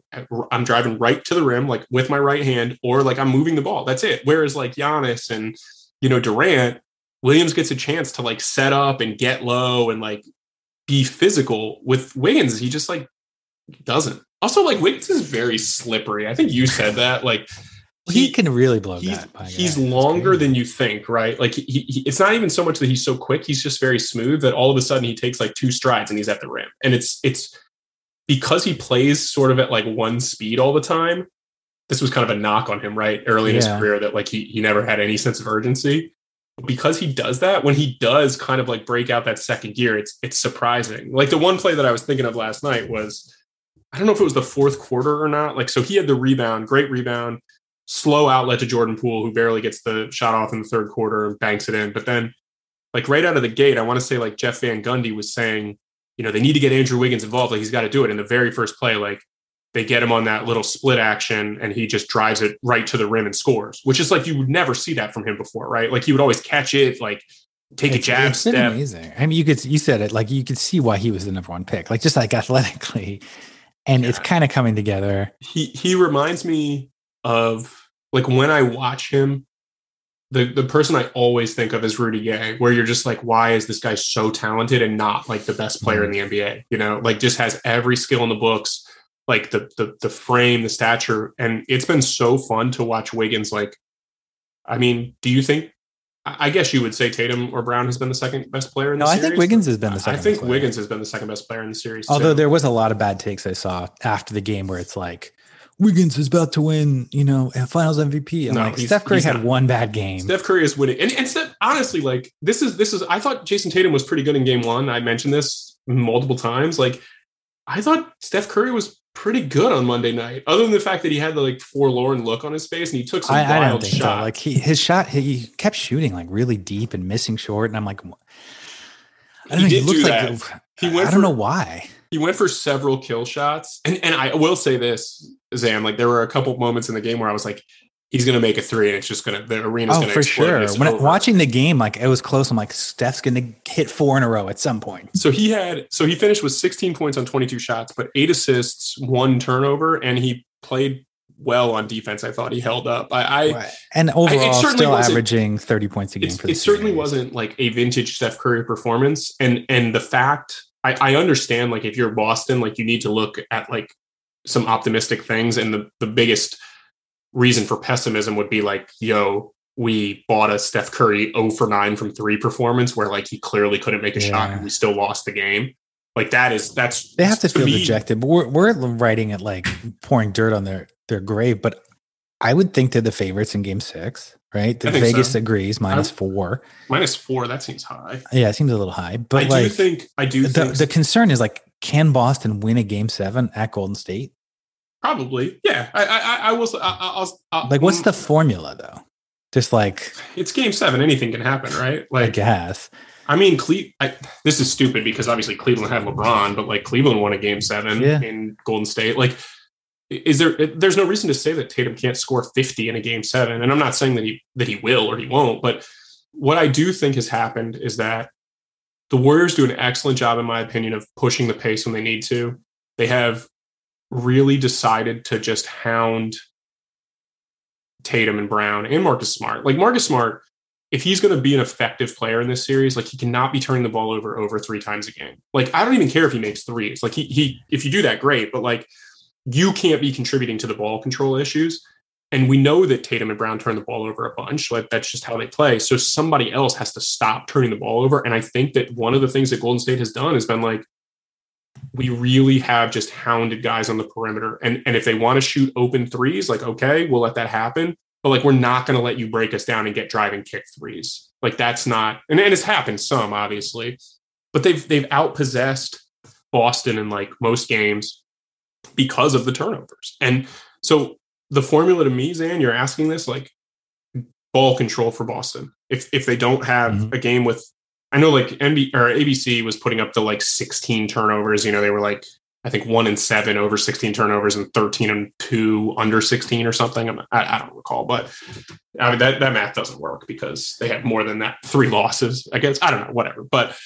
I'm driving right to the rim, like with my right hand, or like I'm moving the ball. That's it. Whereas like Giannis and, you know, Durant, Williams gets a chance to like set up and get low and like be physical. With Wiggins, he just like doesn't. Also, like Wiggins is very slippery. I think you said that. Like he, he can really blow he's, that. By he's God. Longer than you think, right? Like he, he, it's not even so much that he's so quick. He's just very smooth that all of a sudden he takes like two strides and he's at the rim. And it's, it's because he plays sort of at like one speed all the time. this was kind of a knock on him, right? Early in yeah. his career, that like he he never had any sense of urgency. Because he does that, when he does kind of like break out that second gear, it's it's surprising. Like the one play that I was thinking of last night was, I don't know if it was the fourth quarter or not. Like, so he had the rebound, great rebound, slow outlet to Jordan Poole, who barely gets the shot off in the third quarter and banks it in. But then like right out of the gate, I want to say like Jeff Van Gundy was saying, you know, they need to get Andrew Wiggins involved. Like he's got to do it in the very first play. Like they get him on that little split action and he just drives it right to the rim and scores, which is like, you would never see that from him before, right? Like he would always catch it, like take it's, a jab it's step. Amazing. I mean, you could, you said it, like you could see why he was the number one pick, like just like athletically. And yeah. it's kind of coming together. He, he reminds me of like, when I watch him, The the person I always think of is Rudy Gay, where you're just like, why is this guy so talented and not like the best player in the N B A? You know, like just has every skill in the books, like the the the frame, the stature. And it's been so fun to watch Wiggins. Like, I mean, do you think, I guess you would say Tatum or Brown has been the second best player in the no, series? No, I think Wiggins has been the second I think best Wiggins player. has been the second best player in the series. Although too. There was a lot of bad takes I saw after the game where it's like, Wiggins is about to win, you know, Finals M V P. I'm no, like, Steph Curry had not. one bad game. Steph Curry is winning, and, and Steph, honestly, like this is this is. I thought Jason Tatum was pretty good in Game One. I mentioned this multiple times. Like, I thought Steph Curry was pretty good on Monday night, other than the fact that he had the like forlorn look on his face and he took some I, wild I don't think shots. So. Like he, his shot, he kept shooting like really deep and missing short, and I'm like, I don't he know. He looked do like that. He went. I, I don't for, know why. He went for several kill shots, and and I will say this, Zan, like there were a couple moments in the game where I was like, he's going to make a three, and it's just going to the arena's oh, going to explode. For sure. When I, watching the game, like it was close. I'm like, Steph's going to hit four in a row at some point. So he had, so he finished with sixteen points on twenty-two shots, but eight assists, one turnover, and he played well on defense. I thought he held up. I, I right. and overall I, still averaging thirty points a game. For the it certainly series. wasn't like a vintage Steph Curry performance, and and the fact. I, I understand, like, if you're Boston, like, you need to look at, like, some optimistic things. And the, the biggest reason for pessimism would be, like, yo, we bought a Steph Curry oh for nine from three performance where, like, he clearly couldn't make a yeah. shot and we still lost the game. Like, that is, that's... They have to, to feel me, dejected, but we're, we're writing it, like, pouring dirt on their, their grave. But I would think they're the favorites in Game six, right? The Vegas so. agrees, minus I'm, four. Minus four, that seems high. Yeah, it seems a little high. But I like, do think I do the, think the concern is like, can Boston win a Game seven at Golden State? Probably, yeah. I I, I will. I, I'll, I'll, like, what's the formula though? Just like it's Game seven, anything can happen, right? Like, I guess. I mean, Cle- I, this is stupid because obviously Cleveland had LeBron, but like Cleveland won a Game seven yeah. in Golden State, like. Is there? There's no reason to say that Tatum can't score fifty in a Game seven, and I'm not saying that he that he will or he won't. But what I do think has happened is that the Warriors do an excellent job, in my opinion, of pushing the pace when they need to. They have really decided to just hound Tatum and Brown and Marcus Smart. Like Marcus Smart, if he's going to be an effective player in this series, like he cannot be turning the ball over over three times a game. Like I don't even care if he makes threes. Like he he if you do that, great. But like. You can't be contributing to the ball control issues. And we know that Tatum and Brown turn the ball over a bunch. Like that's just how they play. So somebody else has to stop turning the ball over. And I think that one of the things that Golden State has done has been like, we really have just hounded guys on the perimeter. And, and if they want to shoot open threes, like, okay, we'll let that happen. But like, we're not going to let you break us down and get driving kick threes. Like that's not, and, and it's happened some obviously, but they've, they've outpossessed Boston in like most games. Because of the turnovers. And so the formula to me, Zan, you're asking this, like ball control for Boston. If if they don't have mm-hmm. a game with, I know like N B or A B C was putting up to like sixteen turnovers. You know, they were like, I think one and seven over sixteen turnovers and thirteen and two under sixteen or something. I'm, I, I don't recall, but I mean, that, that math doesn't work because they have more than that. Three losses against, I don't know, whatever. But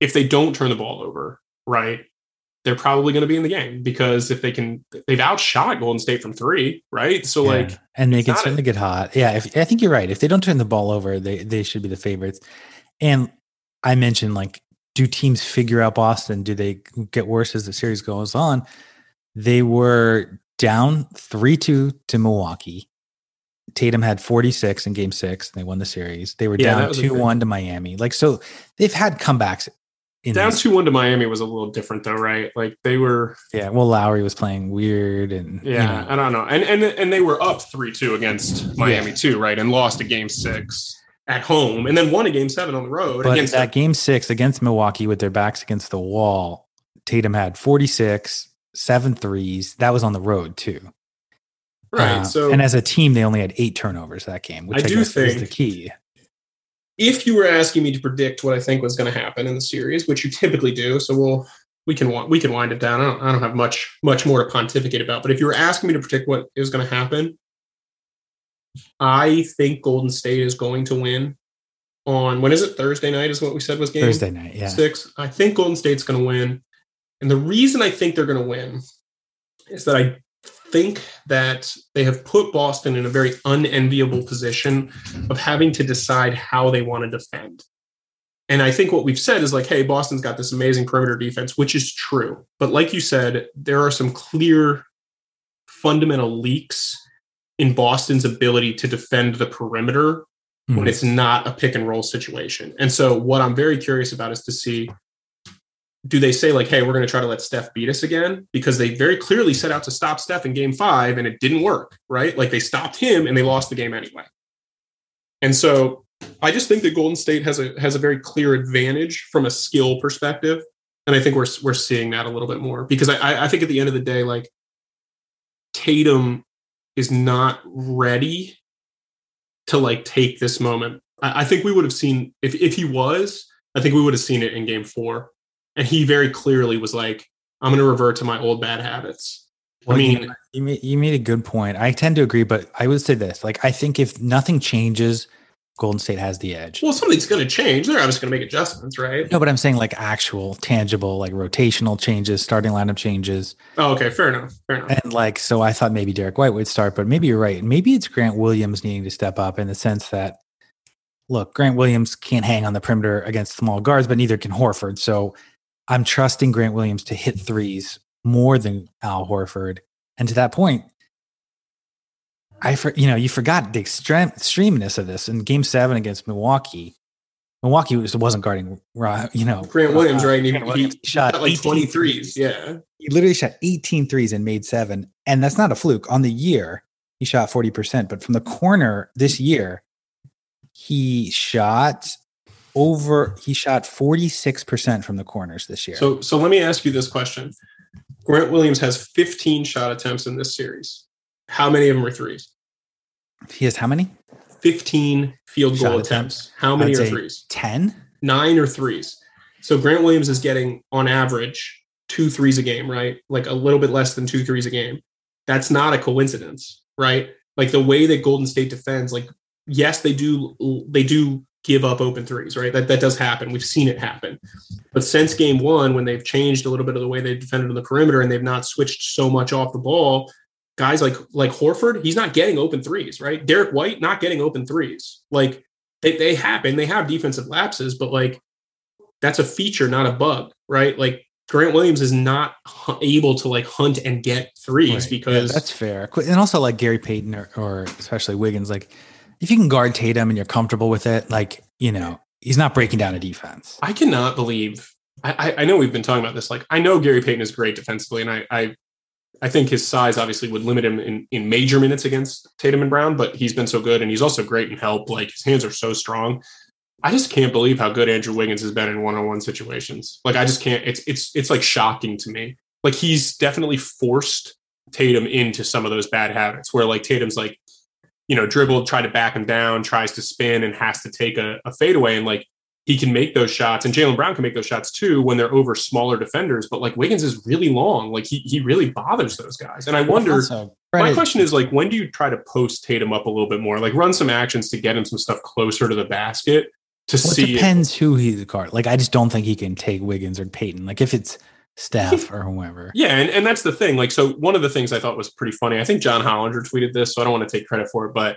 if they don't turn the ball over, right. They're probably going to be in the game because if they can, they've outshot Golden State from three, right? So yeah. like, and they can certainly it. get hot. Yeah, if, I think you're right. If they don't turn the ball over, they they should be the favorites. And I mentioned like, do teams figure out Boston? Do they get worse as the series goes on? They were down three two to Milwaukee. Tatum had forty-six in Game six, and they won the series. They were yeah, down two one to Miami. Like so, they've had comebacks in down two one to Miami was a little different though, right? Like they were. Yeah, well, Lowry was playing weird, and yeah, you know. I don't know, and and and they were up three two against Miami yeah. too, right? And lost a game six at home, and then won a game seven on the road. But against that them. game six against Milwaukee with their backs against the wall, Tatum had forty-six, seven threes. That was on the road too. Right. Uh, so, and as a team, they only had eight turnovers that game, which I, I do guess think is the key. If you were asking me to predict what I think was going to happen in the series, which you typically do, so we'll we can we can wind it down. I don't I don't have much much more to pontificate about. But if you were asking me to predict what is going to happen, I think Golden State is going to win on when is it Thursday night? Is what we said was game Thursday night. Yeah, six. I think Golden State's going to win, and the reason I think they're going to win is that I. think that they have put Boston in a very unenviable position of having to decide how they want to defend. And I think what we've said is like, hey, Boston's got this amazing perimeter defense, which is true. But like you said, there are some clear fundamental leaks in Boston's ability to defend the perimeter mm-hmm. when it's not a pick and roll situation. And so what I'm very curious about is to see, do they say like, hey, we're going to try to let Steph beat us again? Because they very clearly set out to stop Steph in game five and it didn't work, right? Like they stopped him and they lost the game anyway. And so I just think that Golden State has a, has a very clear advantage from a skill perspective. And I think we're, we're seeing that a little bit more because I, I think at the end of the day, like Tatum is not ready to like take this moment. I, I think we would have seen if, if he was, I think we would have seen it in game four. And he very clearly was like, I'm going to revert to my old bad habits. Well, I mean, you made, you made a good point. I tend to agree, but I would say this. Like, I think if nothing changes, Golden State has the edge. Well, something's going to change. They're obviously going to make adjustments, right? No, but I'm saying like actual, tangible, like rotational changes, starting lineup changes. Oh, okay. Fair enough. Fair enough. And like, so I thought maybe Derek White would start, but maybe you're right. Maybe it's Grant Williams needing to step up in the sense that, look, Grant Williams can't hang on the perimeter against small guards, but neither can Horford. So I'm trusting Grant Williams to hit threes more than Al Horford. And to that point, I, for, you know, you forgot the extreme, extremeness of this in game seven against Milwaukee. Milwaukee was, wasn't guarding, you know, Grant Williams, uh, right? Grant he, Williams. He, he shot like twenty threes. Yeah. He literally shot eighteen threes and made seven. And that's not a fluke. On the year, he shot forty percent, but from the corner this year, he shot Over he shot forty-six percent from the corners this year. So so let me ask you this question. Grant Williams has fifteen shot attempts in this series. How many of them are threes? He has how many? fifteen field shot goal attempts. attempts. How many I'd are threes? ten? nine or threes. So Grant Williams is getting on average two threes a game, right? Like a little bit less than two threes a game. That's not a coincidence, right? Like the way that Golden State defends, like yes, they do they do give up open threes, right? That that does happen. We've seen it happen. But since game one, when they've changed a little bit of the way they defended on the perimeter and they've not switched so much off the ball, guys like like Horford, he's not getting open threes, right? Derek White, not getting open threes. Like, they, they happen. They have defensive lapses, but, like, that's a feature, not a bug, right? Like, Grant Williams is not able to, like, hunt and get threes right. because... Yeah, that's fair. And also, like, Gary Payton or, or especially Wiggins, like... If you can guard Tatum and you're comfortable with it, like, you know, he's not breaking down a defense. I cannot believe, I, I know we've been talking about this. Like, I know Gary Payton is great defensively, and I I, I think his size obviously would limit him in, in major minutes against Tatum and Brown, but he's been so good, and he's also great in help. Like, his hands are so strong. I just can't believe how good Andrew Wiggins has been in one-on-one situations. Like, I just can't, it's, it's, it's like shocking to me. Like, he's definitely forced Tatum into some of those bad habits where, like, Tatum's like, you know, dribble, try to back him down, tries to spin and has to take a, a fadeaway. And like, he can make those shots and Jaylen Brown can make those shots too when they're over smaller defenders. But like Wiggins is really long. Like he, he really bothers those guys. And I wonder, also, right. my question is like, when do you try to post Tatum up a little bit more? Like run some actions to get him some stuff closer to the basket to well, see. It depends it. who he's a guard. Like, I just don't think he can take Wiggins or Peyton. Like if it's Steph or whoever. Yeah, and, and that's the thing. Like, so one of the things I thought was pretty funny, I think John Hollinger tweeted this, so I don't want to take credit for it, but,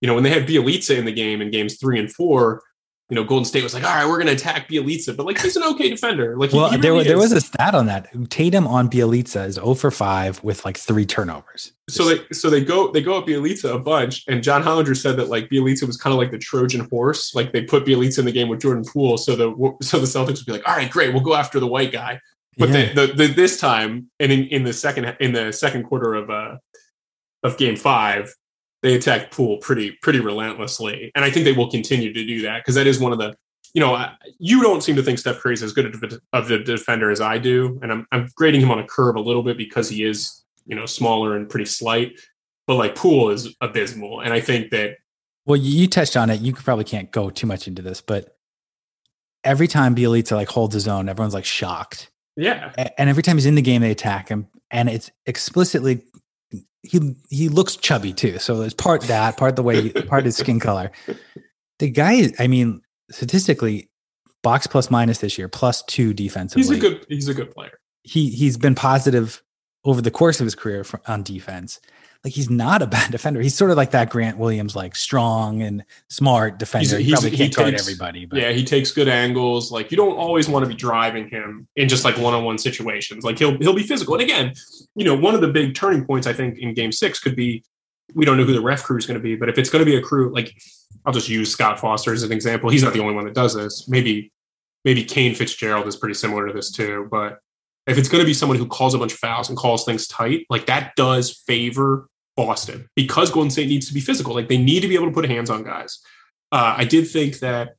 you know, when they had Bjelica in the game in games three and four, you know, Golden State was like, all right, we're going to attack Bjelica, but like, he's an okay defender. Like, well, he, he there, really there was a stat on that. Tatum on Bjelica is zero for five with like three turnovers. So they, so they go, they go up Bjelica a bunch. And John Hollinger said that like Bjelica was kind of like the Trojan horse. Like they put Bjelica in the game with Jordan Poole. So the, so the Celtics would be like, all right, great, we'll go after the white guy. But yeah. the, the, the, this time, and in, in the second, in the second quarter of, uh, of game five, they attacked Poole pretty, pretty relentlessly. And I think they will continue to do that because that is one of the, you know, you don't seem to think Steph Curry is as good of a defender as I do. And I'm I'm grading him on a curve a little bit because he is, you know, smaller and pretty slight. But like Poole is abysmal. And I think that. Well, you touched on it. You probably can't go too much into this, but every time Bjelica like holds his own, everyone's like shocked. Yeah. And every time he's in the game, they attack him. And it's explicitly. He he looks chubby too, so there's part that, part the way, part his skin color. The guy, I mean, statistically, box plus minus this year, plus two defensively. He's a good, he's a good player. He he's been positive over the course of his career for, on defense. Like he's not a bad defender. He's sort of like that Grant Williams, like strong and smart defender. He's, he's, he probably can't he guard takes, everybody, but yeah, he takes good angles. Like you don't always want to be driving him in just like one-on-one situations. Like he'll he'll be physical. And again, you know, one of the big turning points, I think, in game six could be, we don't know who the ref crew is going to be, but if it's going to be a crew, like I'll just use Scott Foster as an example. He's not the only one that does this. Maybe, maybe Kane Fitzgerald is pretty similar to this too. But if it's going to be someone who calls a bunch of fouls and calls things tight, like that does favor Boston because Golden State needs to be physical. Like they need to be able to put hands on guys. Uh, I did think that,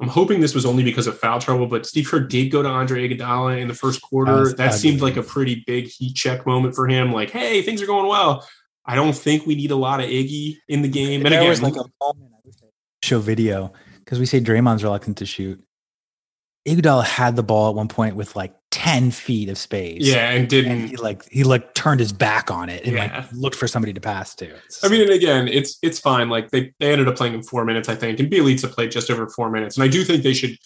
I'm hoping this was only because of foul trouble, but Steve Kerr did go to Andre Iguodala in the first quarter. That, that seemed like a pretty big heat check moment for him. Like, hey, things are going well. I don't think we need a lot of Iggy in the game. And there again, was like a moment I wish I show video because we say Draymond's reluctant to shoot. Iguodala had the ball at one point with like ten feet of space. Yeah, and didn't. And he like he like turned his back on it and yeah. like looked for somebody to pass to. It's I mean, and again, it's it's fine. Like they, they ended up playing in four minutes, I think, and Bjelica played just over four minutes. And I do think they should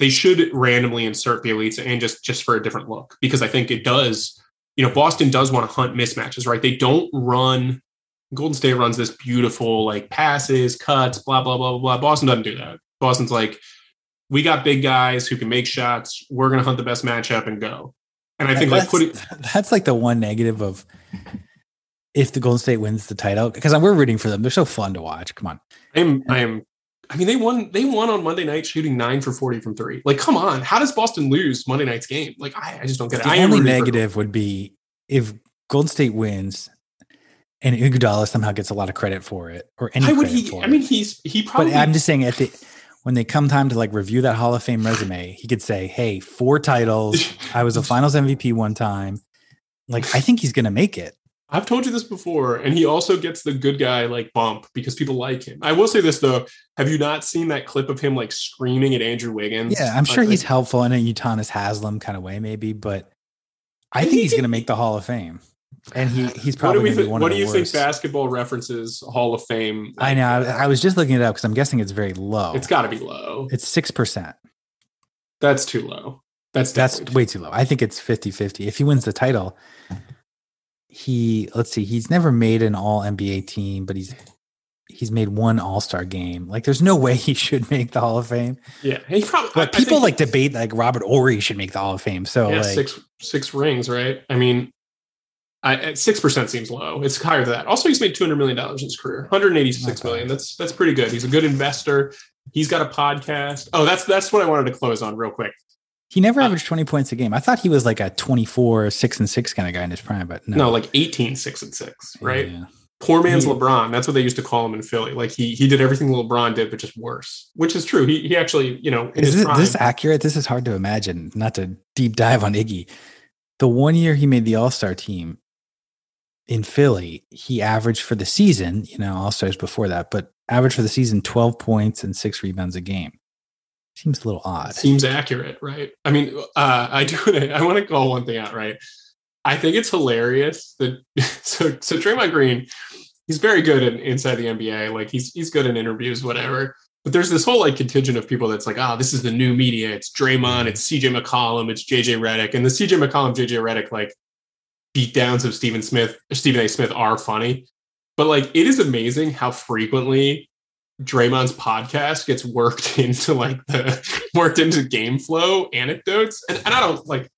they should randomly insert Bjelica and just just for a different look because I think it does. You know, Boston does want to hunt mismatches, right? They don't run. Golden State runs this beautiful like passes, cuts, blah blah blah blah blah. Boston doesn't do that. Boston's like, we got big guys who can make shots. We're going to hunt the best matchup and go. And I think that's, like putting that's like the one negative of if the Golden State wins the title, because we're rooting for them. They're so fun to watch. Come on. I'm, I'm, I mean, they won, they won on Monday night shooting nine for forty from three. Like, come on. How does Boston lose Monday night's game? Like, I, I just don't get it. The I only negative would be if Golden State wins and Iguodala somehow gets a lot of credit for it or any. How would he, for I mean, he's, he probably, but I'm just saying at the, when they come time to like review that Hall of Fame resume, he could say, hey, four titles. I was a finals M V P one time. Like, I think he's going to make it. I've told you this before. And he also gets the good guy like bump because people like him. I will say this though. Have you not seen that clip of him like screaming at Andrew Wiggins? Yeah, I'm sure like, he's helpful in a Udonis Haslam kind of way maybe, but I think he's going to make the Hall of Fame. And he, he's probably what do, we th- one what of do you worst. Think basketball references Hall of Fame? Like, I know. I, I was just looking it up because I'm guessing it's very low. It's got to be low. It's six percent. That's too low. That's that's way too low. I think it's fifty-fifty. If he wins the title, he, let's see, he's never made an all N B A team, but he's he's made one all-star game. Like, there's no way he should make the Hall of Fame. Yeah. He probably, but I, people I think, like debate like Robert Ory should make the Hall of Fame. So yeah, like, six six rings, right? I mean, I, six percent seems low. It's higher than that. Also, he's made two hundred million dollars in his career, one hundred eighty-six million dollars. That's that's pretty good. He's a good investor. He's got a podcast. Oh, that's that's what I wanted to close on real quick. He never averaged uh, twenty points a game. I thought he was like a twenty-four, six and six kind of guy in his prime, but no. No, like eighteen, six and six, right? Yeah. Poor man's he, LeBron. That's what they used to call him in Philly. Like he he did everything LeBron did, but just worse, which is true. He he actually, you know, in is his this, prime, this accurate? This is hard to imagine, not to deep dive on Iggy. The one year he made the All-Star team in Philly, he averaged for the season, you know, All-Stars before that, but averaged for the season twelve points and six rebounds a game. Seems a little odd. Seems accurate, right? I mean, uh, I do. I want to call one thing out, right? I think it's hilarious that so so Draymond Green, he's very good in, inside the N B A. Like he's he's good in interviews, whatever. But there's this whole like contingent of people that's like, ah, oh, this is the new media. It's Draymond, it's C J McCollum, it's J J Redick. And the C J McCollum, J J Redick, like beatdowns of Stephen Smith, Stephen A. Smith are funny. But like, it is amazing how frequently Draymond's podcast gets worked into like the worked into game flow anecdotes. And, and I don't like,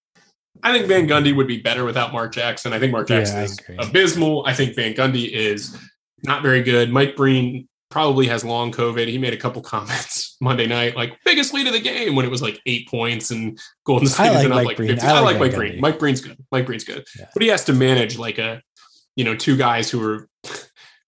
I think Van Gundy would be better without Mark Jackson. I think Mark Jackson yeah, is abysmal. I think Van Gundy is not very good. Mike Breen probably has long COVID. He made a couple comments Monday night, like biggest lead of the game when it was like eight points and Golden State was up like fifty. I like Mike Breen. Mike Breen's good. Mike Breen's good. Yeah. But he has to manage like a, you know, two guys who are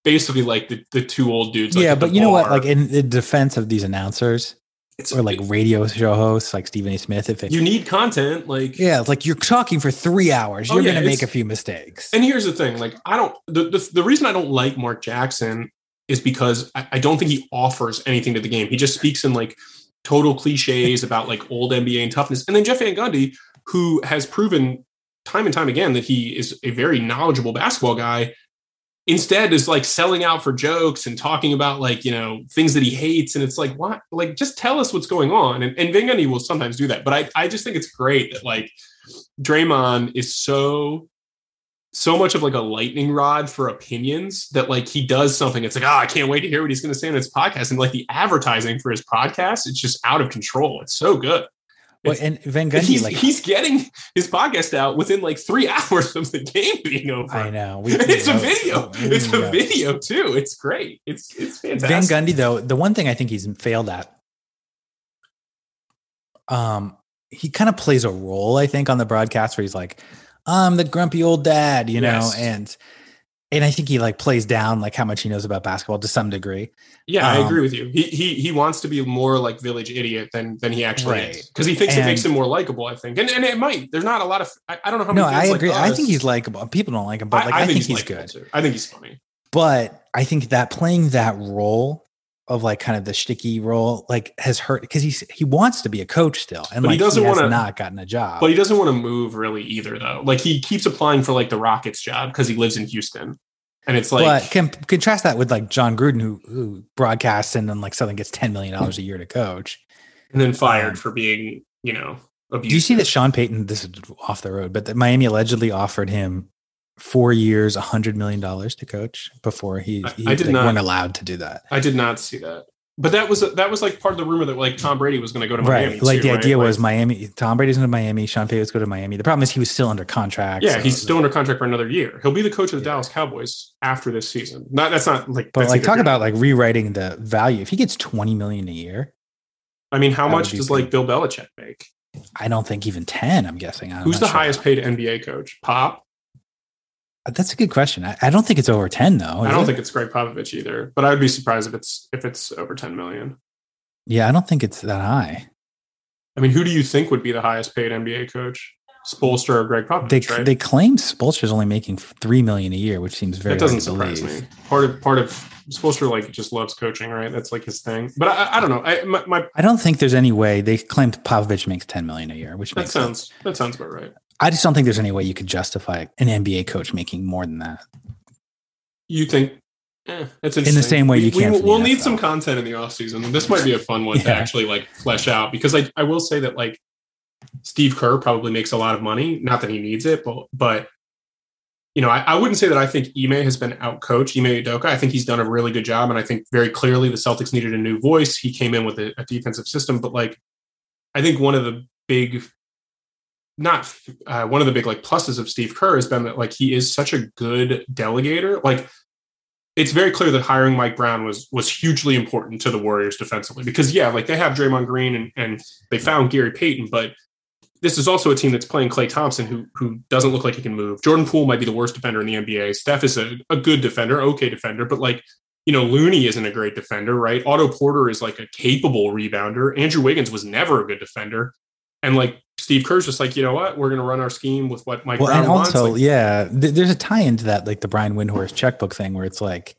basically like the, the two old dudes. Like yeah, but you bar. know what? Like in the defense of these announcers, It's, or like radio show hosts like Stephen A. Smith. If it, you need content, like yeah, it's like you're talking for three hours, oh, you're yeah, going to make a few mistakes. And here's the thing: like I don't. The, the the reason I don't like Mark Jackson is because I, I don't think he offers anything to the game. He just speaks in like total cliches about like old N B A and toughness. And then Jeff Van Gundy, who has proven time and time again that he is a very knowledgeable basketball guy, instead is like selling out for jokes and talking about like, you know, things that he hates. And it's like, what? Like, just tell us what's going on. And, and Van Gundy will sometimes do that. But I, I just think it's great that like Draymond is so, so much of like a lightning rod for opinions that like he does something. It's like, ah, oh, I can't wait to hear what he's going to say in his podcast. And like the advertising for his podcast, it's just out of control. It's so good. Well, and Van Gundy, he's, like, he's getting his podcast out within like three hours of the game being over. I know. We, it's a know, video. It's, it's a video too. It's great. It's it's fantastic. Van Gundy, though, the one thing I think he's failed at, um, he kind of plays a role, I think, on the broadcast where he's like, I'm the grumpy old dad, you yes. know, and and I think he like plays down like how much he knows about basketball to some degree. Yeah, um, I agree with you. He he he wants to be more like village idiot than than he actually right. is because he thinks and, it makes him more likable. I think, and and it might. There's not a lot of I, I don't know how many. No, I agree. Like I think he's likable. People don't like him, but like, I, I, I think, think he's, he's good. Too. I think he's funny. But I think that playing that role of like kind of the shticky role like has hurt because he he wants to be a coach still, and but like he doesn't want to not gotten a job. But he doesn't want to move really either though. Like he keeps applying for like the Rockets job because he lives in Houston, and it's like. But can, contrast that with like John Gruden who who broadcasts and then like Southern gets ten million dollars a year to coach, and then fired um, for being you know abusive. Do you see that Sean Payton? This is off the road, but that Miami allegedly offered him four years, a hundred million dollars to coach before he, he I did like, not, weren't allowed to do that. I did not see that, but that was, that was like part of the rumor that like Tom Brady was going to go to Miami. Right. Like too, the right? idea like, was Miami, Tom Brady's going to Miami. Sean Payton was going to Miami. The problem is he was still under contract. Yeah. So he's still like, under contract for another year. He'll be the coach of the yeah. Dallas Cowboys after this season. Not That's not like, but like talk year. about like rewriting the value. If he gets twenty million a year. I mean, how much does like Bill Belichick make? I don't think even ten, I'm guessing. I'm Who's the sure highest paid N B A coach? Pop. That's a good question. I, I don't think it's over ten though. I don't it? think it's Gregg Popovich either, but I would be surprised if it's, if it's over ten million. Yeah. I don't think it's that high. I mean, who do you think would be the highest paid N B A coach? Spoelstra or Gregg Popovich? They, right? they claim Spoelstra is only making three million a year, which seems very, that doesn't surprise me. Part of, part of Spoelstra like just loves coaching, right? That's like his thing, but I, I don't know. I, my, my, I don't think there's any way they claimed Popovich makes ten million a year, which that makes sounds, sense. That sounds about right. I just don't think there's any way you could justify an N B A coach making more than that. You think eh, that's interesting. In the same way you we, can. We, we'll N F L. Need some content in the offseason. This might be a fun one yeah. to actually like flesh out because I, I will say that like Steve Kerr probably makes a lot of money. Not that he needs it, but, but you know, I, I wouldn't say that I think Ime has been outcoached. Ime Udoka. I think he's done a really good job. And I think very clearly the Celtics needed a new voice. He came in with a, a defensive system, but like, I think one of the big, Not uh, one of the big like pluses of Steve Kerr has been that like he is such a good delegator. Like it's very clear that hiring Mike Brown was was hugely important to the Warriors defensively because yeah, like they have Draymond Green and, and they found Gary Payton, but this is also a team that's playing Klay Thompson who who doesn't look like he can move. Jordan Poole might be the worst defender in the N B A. Steph is a, a good defender, okay defender, but like you know Looney isn't a great defender, right? Otto Porter is like a capable rebounder. Andrew Wiggins was never a good defender, and like. Steve Kerr's just like, you know what, we're going to run our scheme with what Mike well, Brown and also, wants. Like, yeah, th- there's a tie into that, like the Brian Windhorst checkbook thing where it's like,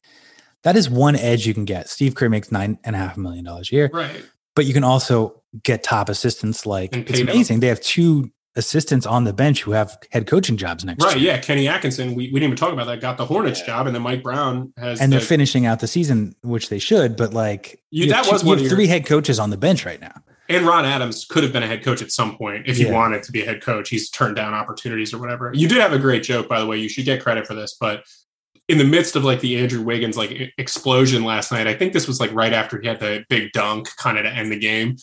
that is one edge you can get. Steve Kerr makes nine and a half million dollars a year, right? But you can also get top assistants. Like it's amazing. Up. They have two assistants on the bench who have head coaching jobs next right, year. Right. Yeah. Kenny Atkinson, we, we didn't even talk about that, got the Hornets yeah. job. And then Mike Brown has, and the, they're finishing out the season, which they should, but like you, you that two, was one you have three head coaches on the bench right now. And Ron Adams could have been a head coach at some point if he yeah. wanted to be a head coach. He's turned down opportunities or whatever. You did have a great joke, by the way. You should get credit for this, but in the midst of like the Andrew Wiggins like explosion last night, I think this was like right after he had the big dunk kind of to end the game.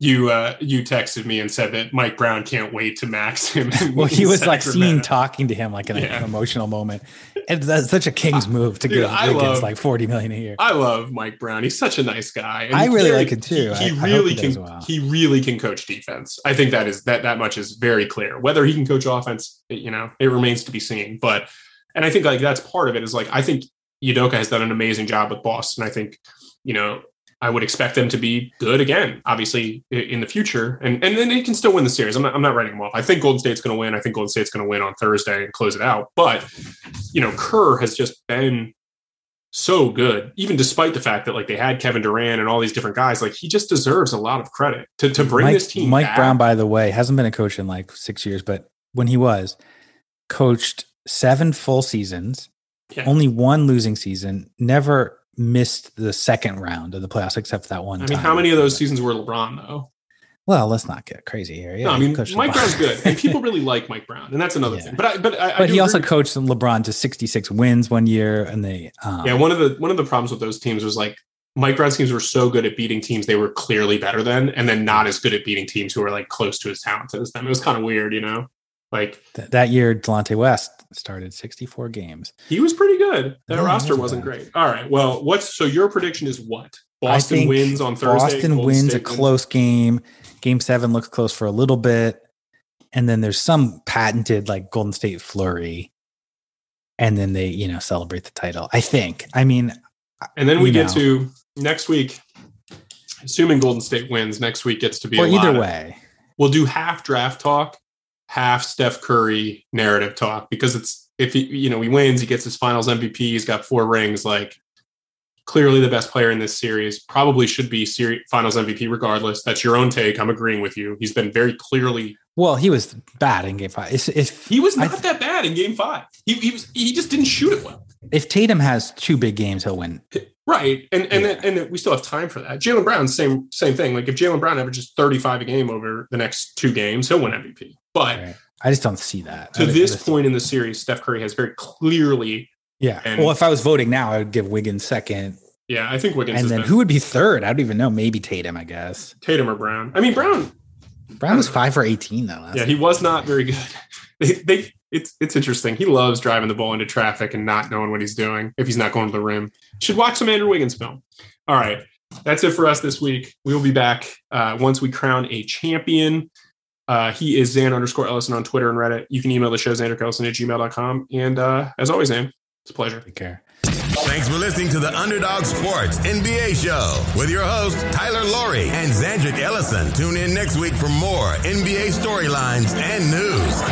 You uh, you texted me and said that Mike Brown can't wait to max him. Well, he was like seen talking to him like in yeah. an emotional moment. And that's such a King's move to give Wiggins like forty million a year. I love Mike Brown. He's such a nice guy. And I really like him too. He, he I, really I can. Well. He really can coach defense. I think that is that that much is very clear. Whether he can coach offense, you know, it remains to be seen. But and I think like that's part of it is like I think Udoka has done an amazing job with Boston. I think you know. I would expect them to be good again, obviously, in the future. And and then they can still win the series. I'm not, I'm not writing them off. I think Golden State's going to win. I think Golden State's going to win on Thursday and close it out. But, you know, Kerr has just been so good, even despite the fact that, like, they had Kevin Durant and all these different guys. Like, he just deserves a lot of credit to, to bring Mike, this team Mike back. Brown, by the way, hasn't been a coach in, like, six years. But when he was, coached seven full seasons, yeah. only one losing season, never – missed the second round of the playoffs, except for that one. I mean, time. How many of those seasons were LeBron though? Well, let's not get crazy here. Yeah, no, I mean, Mike Brown's good, and people really like Mike Brown, and that's another yeah. thing. But I, but I, but I he also coached LeBron to sixty-six wins one year, and they um, yeah. One of the one of the problems with those teams was like Mike Brown's teams were so good at beating teams they were clearly better than, and then not as good at beating teams who were like close to as talented as them. It was kind of weird, you know. Like th- that year, Delonte West started sixty-four games. He was pretty good. That yeah, roster wasn't bad. Great. All right. Well, what's so your prediction is what? Boston wins on Thursday. Boston wins State a wins. Close game. Game seven looks close for a little bit. And then there's some patented like Golden State flurry. And then they, you know, celebrate the title. I think. I mean, and then we get know. to next week. Assuming Golden State wins, next week gets to be well, a either lot way. Of, we'll do half draft talk. Half Steph Curry narrative talk because it's if he you know he wins he gets his Finals M V P, he's got four rings, like clearly the best player in this series, probably should be series Finals M V P regardless. That's your own take. I'm agreeing with you. He's been very clearly well. He was bad in Game Five. If, if he was not th- that bad in Game Five, he he was he just didn't shoot it well. If Tatum has two big games, he'll win. Right, and and yeah. and we still have time for that. Jaylen Brown, same same thing. Like if Jaylen Brown averages thirty-five a game over the next two games, he'll win M V P. But right. I just don't see that. To this point in the series, Steph Curry has very clearly. Yeah. And, well, if I was voting now, I would give Wiggins second. Yeah, I think Wiggins. And then been, who would be third? I don't even know. Maybe Tatum, I guess. Tatum or Brown. I mean, Brown. Brown was five for eighteen though. Yeah, he was not very good. They, they, it's it's interesting. He loves driving the ball into traffic and not knowing what he's doing if he's not going to the rim. Should watch some Andrew Wiggins film. All right, that's it for us this week. We will be back uh, once we crown a champion. Uh, he is Zan underscore Ellison on Twitter and Reddit. You can email the show, Zandrick Ellison at gmail dot com. And uh, as always, Zan, it's a pleasure. Take care. Thanks for listening to the Underdog Sports N B A show with your hosts, Tyler Lorry and Zandrick Ellison. Tune in next week for more N B A storylines and news.